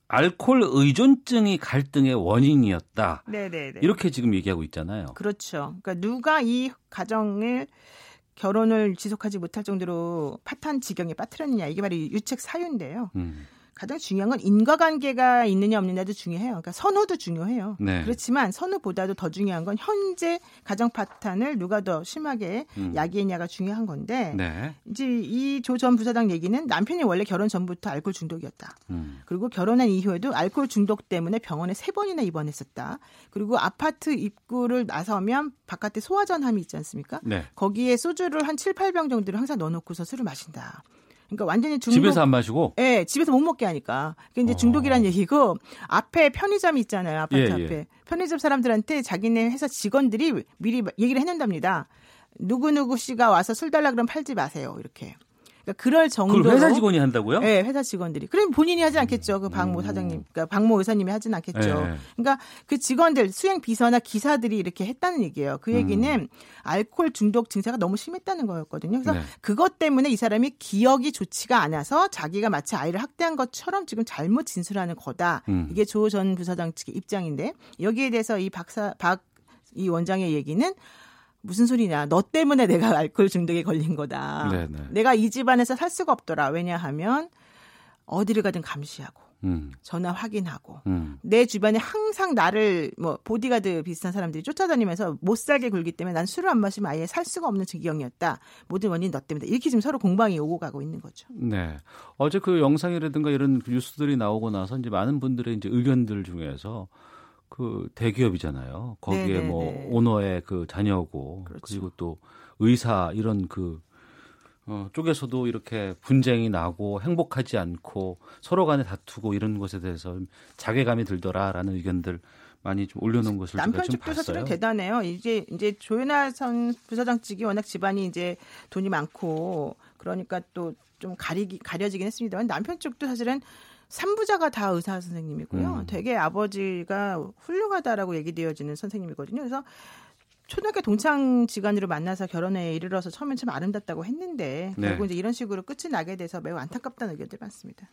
알코올 의존증이 갈등의 원인이었다. 네네네. 이렇게 지금 얘기하고 있잖아요. 그렇죠. 그러니까 누가 이 가정을 결혼을 지속하지 못할 정도로 파탄 지경에 빠뜨렸느냐 이게 바로 유책 사유인데요. 가장 중요한 건 인과관계가 있느냐 없느냐도 중요해요. 그러니까 선후도 중요해요. 네. 그렇지만 선후보다도 더 중요한 건 현재 가정 파탄을 누가 더 심하게 야기했냐가 중요한 건데 이제 이 조 전 부사장 얘기는 남편이 원래 결혼 전부터 알코올 중독이었다. 그리고 결혼한 이후에도 알코올 중독 때문에 병원에 3번이나 입원했었다. 그리고 아파트 입구를 나서면 바깥에 소화전함이 있지 않습니까? 네. 거기에 소주를 한 7, 8병 정도를 항상 넣어놓고서 술을 마신다. 그러니까 완전히 중독. 집에서 안 마시고? 네, 집에서 못 먹게 하니까. 그게 이제 중독이란 얘기고 앞에 편의점이 있잖아요, 아파트 앞에. 편의점 사람들한테 자기네 회사 직원들이 미리 얘기를 해낸답니다. 누구누구 씨가 와서 술 달라 그러면 팔지 마세요, 이렇게. 그러니까 그럴 정도로. 그걸 회사 직원이 한다고요? 네, 회사 직원들이. 그럼 본인이 하지 않겠죠, 그 박모 사장님, 그러니까 박모 의사님이 하진 않겠죠. 네. 그러니까 그 직원들 수행 비서나 기사들이 이렇게 했다는 얘기예요. 그 얘기는 알코올 중독 증세가 너무 심했다는 거였거든요. 그래서 그것 때문에 이 사람이 기억이 좋지가 않아서 자기가 마치 아이를 학대한 것처럼 지금 잘못 진술하는 거다. 이게 조 전 부사장 측의 입장인데 여기에 대해서 이 이 원장의 얘기는. 무슨 소리냐. 너 때문에 내가 알코올 중독에 걸린 거다. 네네. 내가 이 집안에서 살 수가 없더라. 왜냐하면 어디를 가든 감시하고 전화 확인하고 내 주변에 항상 나를 뭐 보디가드 비슷한 사람들이 쫓아다니면서 못 살게 굴기 때문에 난 술을 안 마시면 아예 살 수가 없는 지경이었다. 모든 원인 너 때문이다. 이렇게 지금 서로 공방이 오고 가고 있는 거죠. 네. 어제 그 영상이라든가 이런 뉴스들이 나오고 나서 이제 많은 분들의 이제 의견들 중에서 그 대기업이잖아요. 거기에 네네네. 뭐 오너의 그 자녀고 그렇죠. 그리고 또 의사 이런 그 쪽에서도 이렇게 분쟁이 나고 행복하지 않고 서로 간에 다투고 이런 것에 대해서 자괴감이 들더라라는 의견들 많이 좀 올려놓은 것을 남편 측도 사실은 대단해요. 이제 조현아 전 부사장 측이 워낙 집안이 이제 돈이 많고 그러니까 또 좀 가려지긴 했습니다만 남편 쪽도 사실은 3부자가 다 의사 선생님이고요. 되게 아버지가 훌륭하다라고 얘기되어지는 선생님이거든요. 그래서 초등학교 동창지간으로 만나서 결혼에 이르러서 처음엔 참 아름답다고 했는데 결국 이제 이런 식으로 끝이 나게 돼서 매우 안타깝다는 의견들이 많습니다.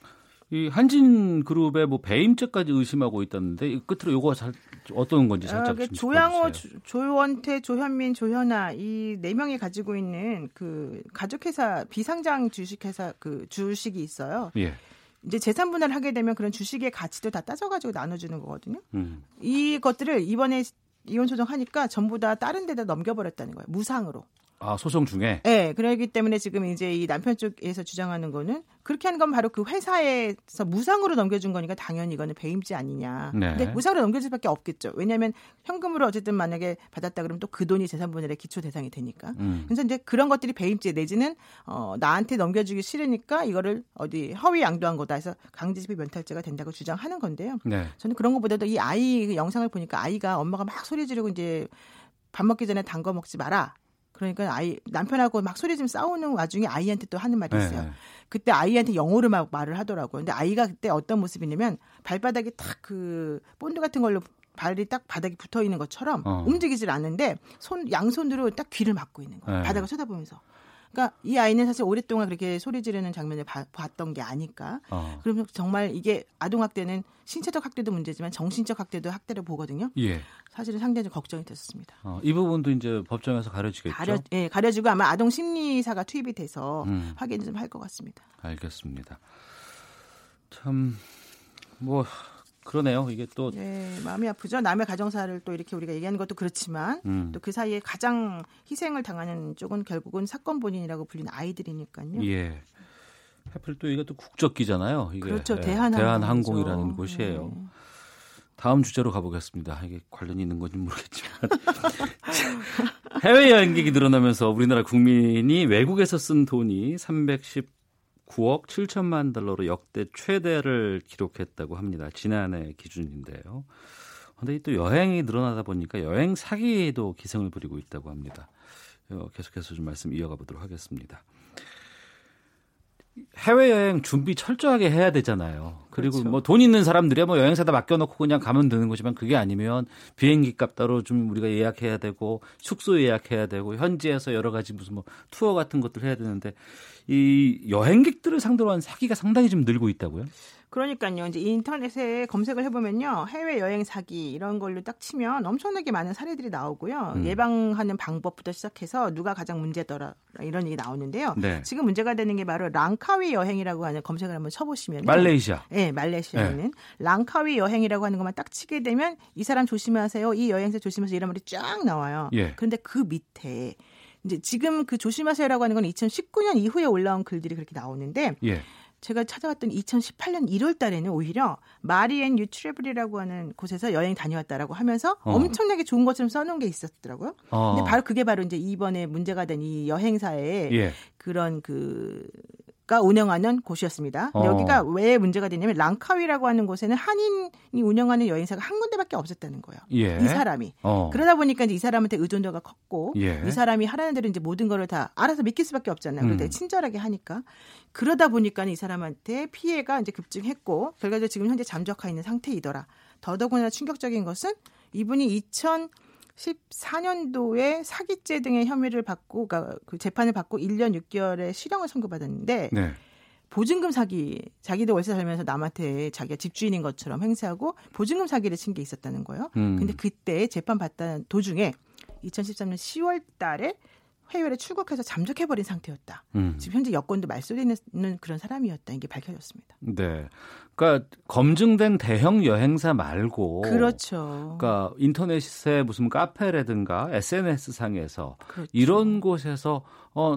이 한진 그룹의 뭐 배임죄까지 의심하고 있다는데 끝으로 요거 잘 어떤 건지 살짝 좀 조양호, 조원태, 조현민, 조현아 이 네 명이 가지고 있는 그 가족회사 비상장 주식회사 그 주식이 있어요. 예. 이제 재산 분할을 하게 되면 그런 주식의 가치도 다 따져가지고 나눠주는 거거든요. 이 것들을 이번에 이혼 소송하니까 전부 다 다른 데다 넘겨버렸다는 거예요. 무상으로. 아, 소송 중에? 네. 그렇기 때문에 지금 이제 이 남편 쪽에서 주장하는 거는 그렇게 한 건 바로 그 회사에서 무상으로 넘겨준 거니까 당연히 이거는 배임죄 아니냐. 네. 근데 무상으로 넘겨줄 수밖에 없겠죠. 왜냐하면 현금으로 어쨌든 만약에 받았다 그러면 또 그 돈이 재산분할의 기초 대상이 되니까. 그래서 이제 그런 것들이 배임죄 내지는 나한테 넘겨주기 싫으니까 이거를 어디 허위 양도한 거다 해서 강제집행 면탈죄가 된다고 주장하는 건데요. 네. 저는 그런 것보다도 이 아이 영상을 보니까 아이가 엄마가 막 소리 지르고 이제 밥 먹기 전에 단 거 먹지 마라. 그러니까 남편하고 막 소리 좀 싸우는 와중에 아이한테 또 하는 말이 있어요. 네. 그때 아이한테 영어로 막 말을 하더라고요. 근데 아이가 그때 어떤 모습이냐면 발바닥이 딱 그 본드 같은 걸로 발이 딱 바닥에 붙어 있는 것처럼 움직이질 않는데 양손으로 딱 귀를 막고 있는 거예요. 네. 바닥을 쳐다보면서. 그러니까 이 아이는 사실 오랫동안 그렇게 소리 지르는 장면을 봤던 게 아닐까. 그러면 정말 이게 아동학대는 신체적 학대도 문제지만 정신적 학대도 학대를 보거든요. 예. 사실은 상당히 좀 걱정이 됐습니다. 이 부분도 이제 법정에서 가려지겠죠. 가려지고 아마 아동 심리사가 투입이 돼서 확인 좀 할 것 같습니다. 알겠습니다. 참 뭐 그러네요. 이게 또 마음이 아프죠. 남의 가정사를 또 이렇게 우리가 얘기하는 것도 그렇지만 또 그 사이에 가장 희생을 당하는 쪽은 결국은 사건 본인이라고 불리는 아이들이니까요. 예. 하필 또 이게 또 국적기잖아요. 이게 그렇죠. 예, 대한항공이라는 곳이에요. 네. 다음 주제로 가보겠습니다. 이게 관련이 있는 건지 모르겠지만 해외 여행객이 늘어나면서 우리나라 국민이 외국에서 쓴 돈이 319억 7천만 달러로 역대 최대를 기록했다고 합니다. 지난해 기준인데요. 그런데 또 여행이 늘어나다 보니까 여행 사기에도 기승을 부리고 있다고 합니다. 계속해서 좀 말씀 이어가 보도록 하겠습니다. 해외여행 준비 철저하게 해야 되잖아요. 그리고 그렇죠. 뭐 돈 있는 사람들이야 뭐 여행사다 맡겨놓고 그냥 가면 되는 거지만 그게 아니면 비행기 값 따로 좀 우리가 예약해야 되고 숙소 예약해야 되고 현지에서 여러 가지 무슨 뭐 투어 같은 것들 해야 되는데 이 여행객들을 상대로 한 사기가 상당히 좀 늘고 있다고요? 그러니까요. 이제 인터넷에 검색을 해보면요. 해외여행 사기 이런 걸로 딱 치면 엄청나게 많은 사례들이 나오고요. 예방하는 방법부터 시작해서 누가 가장 문제더라 이런 얘기 나오는데요. 네. 지금 문제가 되는 게 바로 랑카위 여행이라고 하는 검색을 한번 쳐보시면 말레이시아. 네. 말레이시아에는 네. 랑카위 여행이라고 하는 것만 딱 치게 되면 이 사람 조심하세요. 이 여행사 조심하세요. 이런 말이 쫙 나와요. 예. 그런데 그 밑에 이제 지금 그 조심하세요라고 하는 건 2019년 이후에 올라온 글들이 그렇게 나오는데 예. 제가 찾아왔던 2018년 1월 달에는 오히려 마리앤 유트래블이라고 하는 곳에서 여행 다녀왔다라고 하면서 엄청나게 좋은 것처럼 써놓은 게 있었더라고요. 근데 바로 그게 바로 이제 이번에 문제가 된 이 여행사의 예. 그런 가 운영하는 곳이었습니다. 여기가 왜 문제가 되냐면 랑카위라고 하는 곳에는 한인이 운영하는 여행사가 한 군데밖에 없었다는 거예요. 예. 이 사람이. 그러다 보니까 이제 이 사람한테 의존도가 컸고 예. 이 사람이 하라는 대로 이제 모든 걸 다 알아서 믿길 수밖에 없잖아요. 그런데 친절하게 하니까 그러다 보니까 이 사람한테 피해가 이제 급증했고 결과적으로 지금 현재 잠적해 있는 상태이더라. 더더구나 충격적인 것은 이분이 2014년도에 사기죄 등의 혐의를 받고 그 재판을 받고 1년 6개월의 실형을 선고받았는데 네. 보증금 사기, 자기도 월세 살면서 남한테 자기가 집주인인 것처럼 행세하고 보증금 사기를 친 게 있었다는 거예요. 근데 그때 재판 받던 도중에 2013년 10월 달에 해외에 출국해서 잠적해버린 상태였다. 지금 현재 여권도 말소돼 있는 그런 사람이었다. 이게 밝혀졌습니다. 네, 그러니까 검증된 대형 여행사 말고, 그렇죠. 그러니까 인터넷에 무슨 카페라든가 SNS 상에서 그렇죠. 이런 곳에서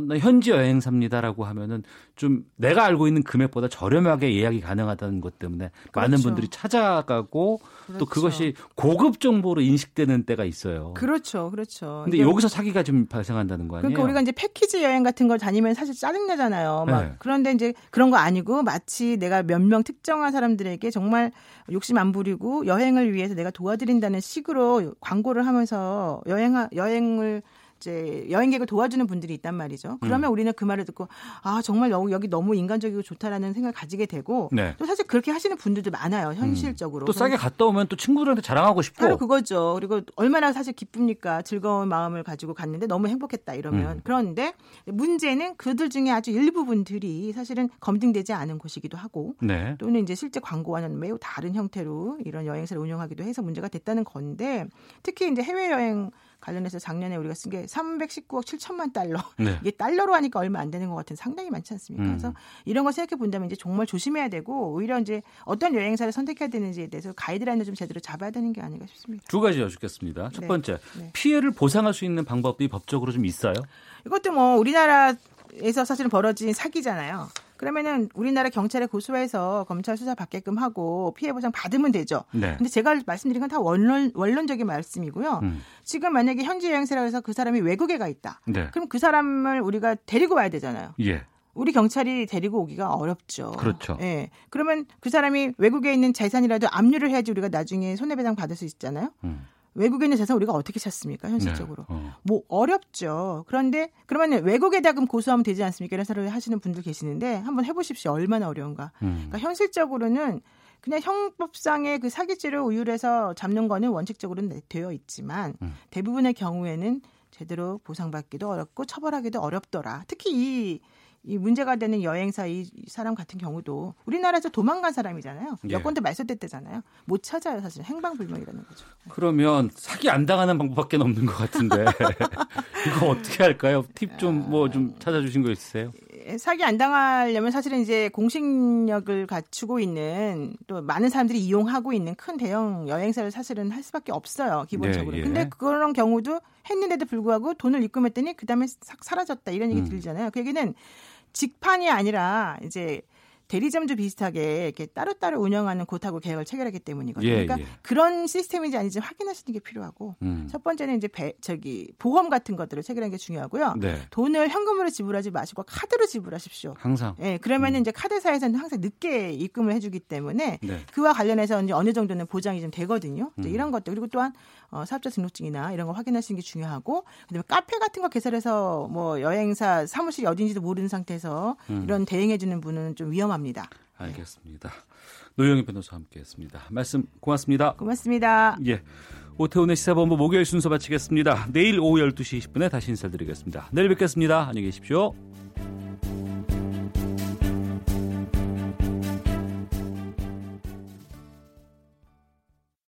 나 현지 여행사입니다라고 하면은 좀 내가 알고 있는 금액보다 저렴하게 예약이 가능하다는 것 때문에 그렇죠. 많은 분들이 찾아가고 그렇죠. 또 그것이 고급 정보로 인식되는 때가 있어요. 그렇죠, 그렇죠. 근데 여기서 사기가 좀 발생한다는 거예요. 그러니까 우리가 이제 패키지 여행 같은 걸 다니면 사실 짜증나잖아요. 막 네. 그런데 이제 그런 거 아니고 마치 내가 몇 명 특정한 사람들에게 정말 욕심 안 부리고 여행을 위해서 내가 도와드린다는 식으로 광고를 하면서 여행을 이제 여행객을 도와주는 분들이 있단 말이죠. 그러면 우리는 그 말을 듣고 아 정말 여기 너무 인간적이고 좋다라는 생각을 가지게 되고 네. 또 사실 그렇게 하시는 분들도 많아요. 현실적으로. 또 싸게 갔다 오면 또 친구들한테 자랑하고 싶고. 바로 그거죠. 그리고 얼마나 사실 기쁩니까. 즐거운 마음을 가지고 갔는데 너무 행복했다 이러면. 그런데 문제는 그들 중에 아주 일부분들이 사실은 검증되지 않은 곳이기도 하고 네. 또는 이제 실제 광고와는 매우 다른 형태로 이런 여행사를 운영하기도 해서 문제가 됐다는 건데 특히 이제 해외여행 관련해서 작년에 우리가 쓴 게 319억 7천만 달러. 네. 이게 달러로 하니까 얼마 안 되는 것 같은 상당히 많지 않습니까? 그래서 이런 거 생각해 본다면 이제 정말 조심해야 되고 오히려 이제 어떤 여행사를 선택해야 되는지에 대해서 가이드라인을 좀 제대로 잡아야 되는 게 아닌가 싶습니다. 두 가지 여쭙겠습니다. 첫 번째, 네. 피해를 보상할 수 있는 방법이 법적으로 좀 있어요? 이것도 뭐 우리나라에서 사실은 벌어진 사기잖아요. 그러면은 우리나라 경찰에 고소해서 검찰 수사 받게끔 하고 피해 보상 받으면 되죠. 네. 근데 제가 말씀드린 건 다 원론적인 말씀이고요. 지금 만약에 현지 여행사라고 해서 그 사람이 외국에 가 있다. 네. 그럼 그 사람을 우리가 데리고 와야 되잖아요. 예. 우리 경찰이 데리고 오기가 어렵죠. 그렇죠. 예. 그러면 그 사람이 외국에 있는 재산이라도 압류를 해야지 우리가 나중에 손해배상 받을 수 있잖아요. 외국에 있는 재산 우리가 어떻게 찾습니까? 현실적으로. 네. 뭐 어렵죠. 그런데 그러면 외국에다 그럼 고소하면 되지 않습니까? 이런 사례를 하시는 분들 계시는데 한번 해보십시오. 얼마나 어려운가. 그러니까 현실적으로는 그냥 형법상의 그 사기죄를 우율해서 잡는 거는 원칙적으로는 되어 있지만 대부분의 경우에는 제대로 보상받기도 어렵고 처벌하기도 어렵더라. 특히 이 문제가 되는 여행사 이 사람 같은 경우도 우리나라에서 도망간 사람이잖아요. 여권도 말소됐대잖아요. 못 찾아요. 사실 행방불명이라는 거죠. 그러면 사기 안 당하는 방법밖에 없는 것 같은데 이거 어떻게 할까요? 팁 좀 찾아주신 거 있으세요? 사기 안 당하려면 사실은 이제 공신력을 갖추고 있는 또 많은 사람들이 이용하고 있는 큰 대형 여행사를 사실은 할 수밖에 없어요. 기본적으로. 네, 예. 근데 그런 경우도 했는데도 불구하고 돈을 입금했더니 그다음에 싹 사라졌다 이런 얘기 들리잖아요. 그 얘기는 직판이 아니라 이제 대리점주 비슷하게 이렇게 따로따로 운영하는 곳하고 계약을 체결하기 때문이거든요. 예, 그러니까 예. 그런 시스템인지 아닌지 확인하시는 게 필요하고 첫 번째는 이제 보험 같은 것들을 체결하는 게 중요하고요. 네. 돈을 현금으로 지불하지 마시고 카드로 지불하십시오. 항상. 예, 그러면은 이제 카드사에서는 항상 늦게 입금을 해주기 때문에 네. 그와 관련해서 이제 어느 정도는 보장이 좀 되거든요. 이런 것들 그리고 또한 사업자 등록증이나 이런 거 확인하시는 게 중요하고 그다음에 카페 같은 거 개설해서 뭐 여행사 사무실이 어딘지도 모르는 상태에서 이런 대행해주는 분은 좀 위험합니다. 알겠습니다. 노영희 변호사와 함께했습니다. 말씀 고맙습니다. 고맙습니다. 예, 오태훈의 시사본부 목요일 순서 마치겠습니다. 내일 오후 12시 20분에 다시 인사드리겠습니다. 내일 뵙겠습니다. 안녕히 계십시오.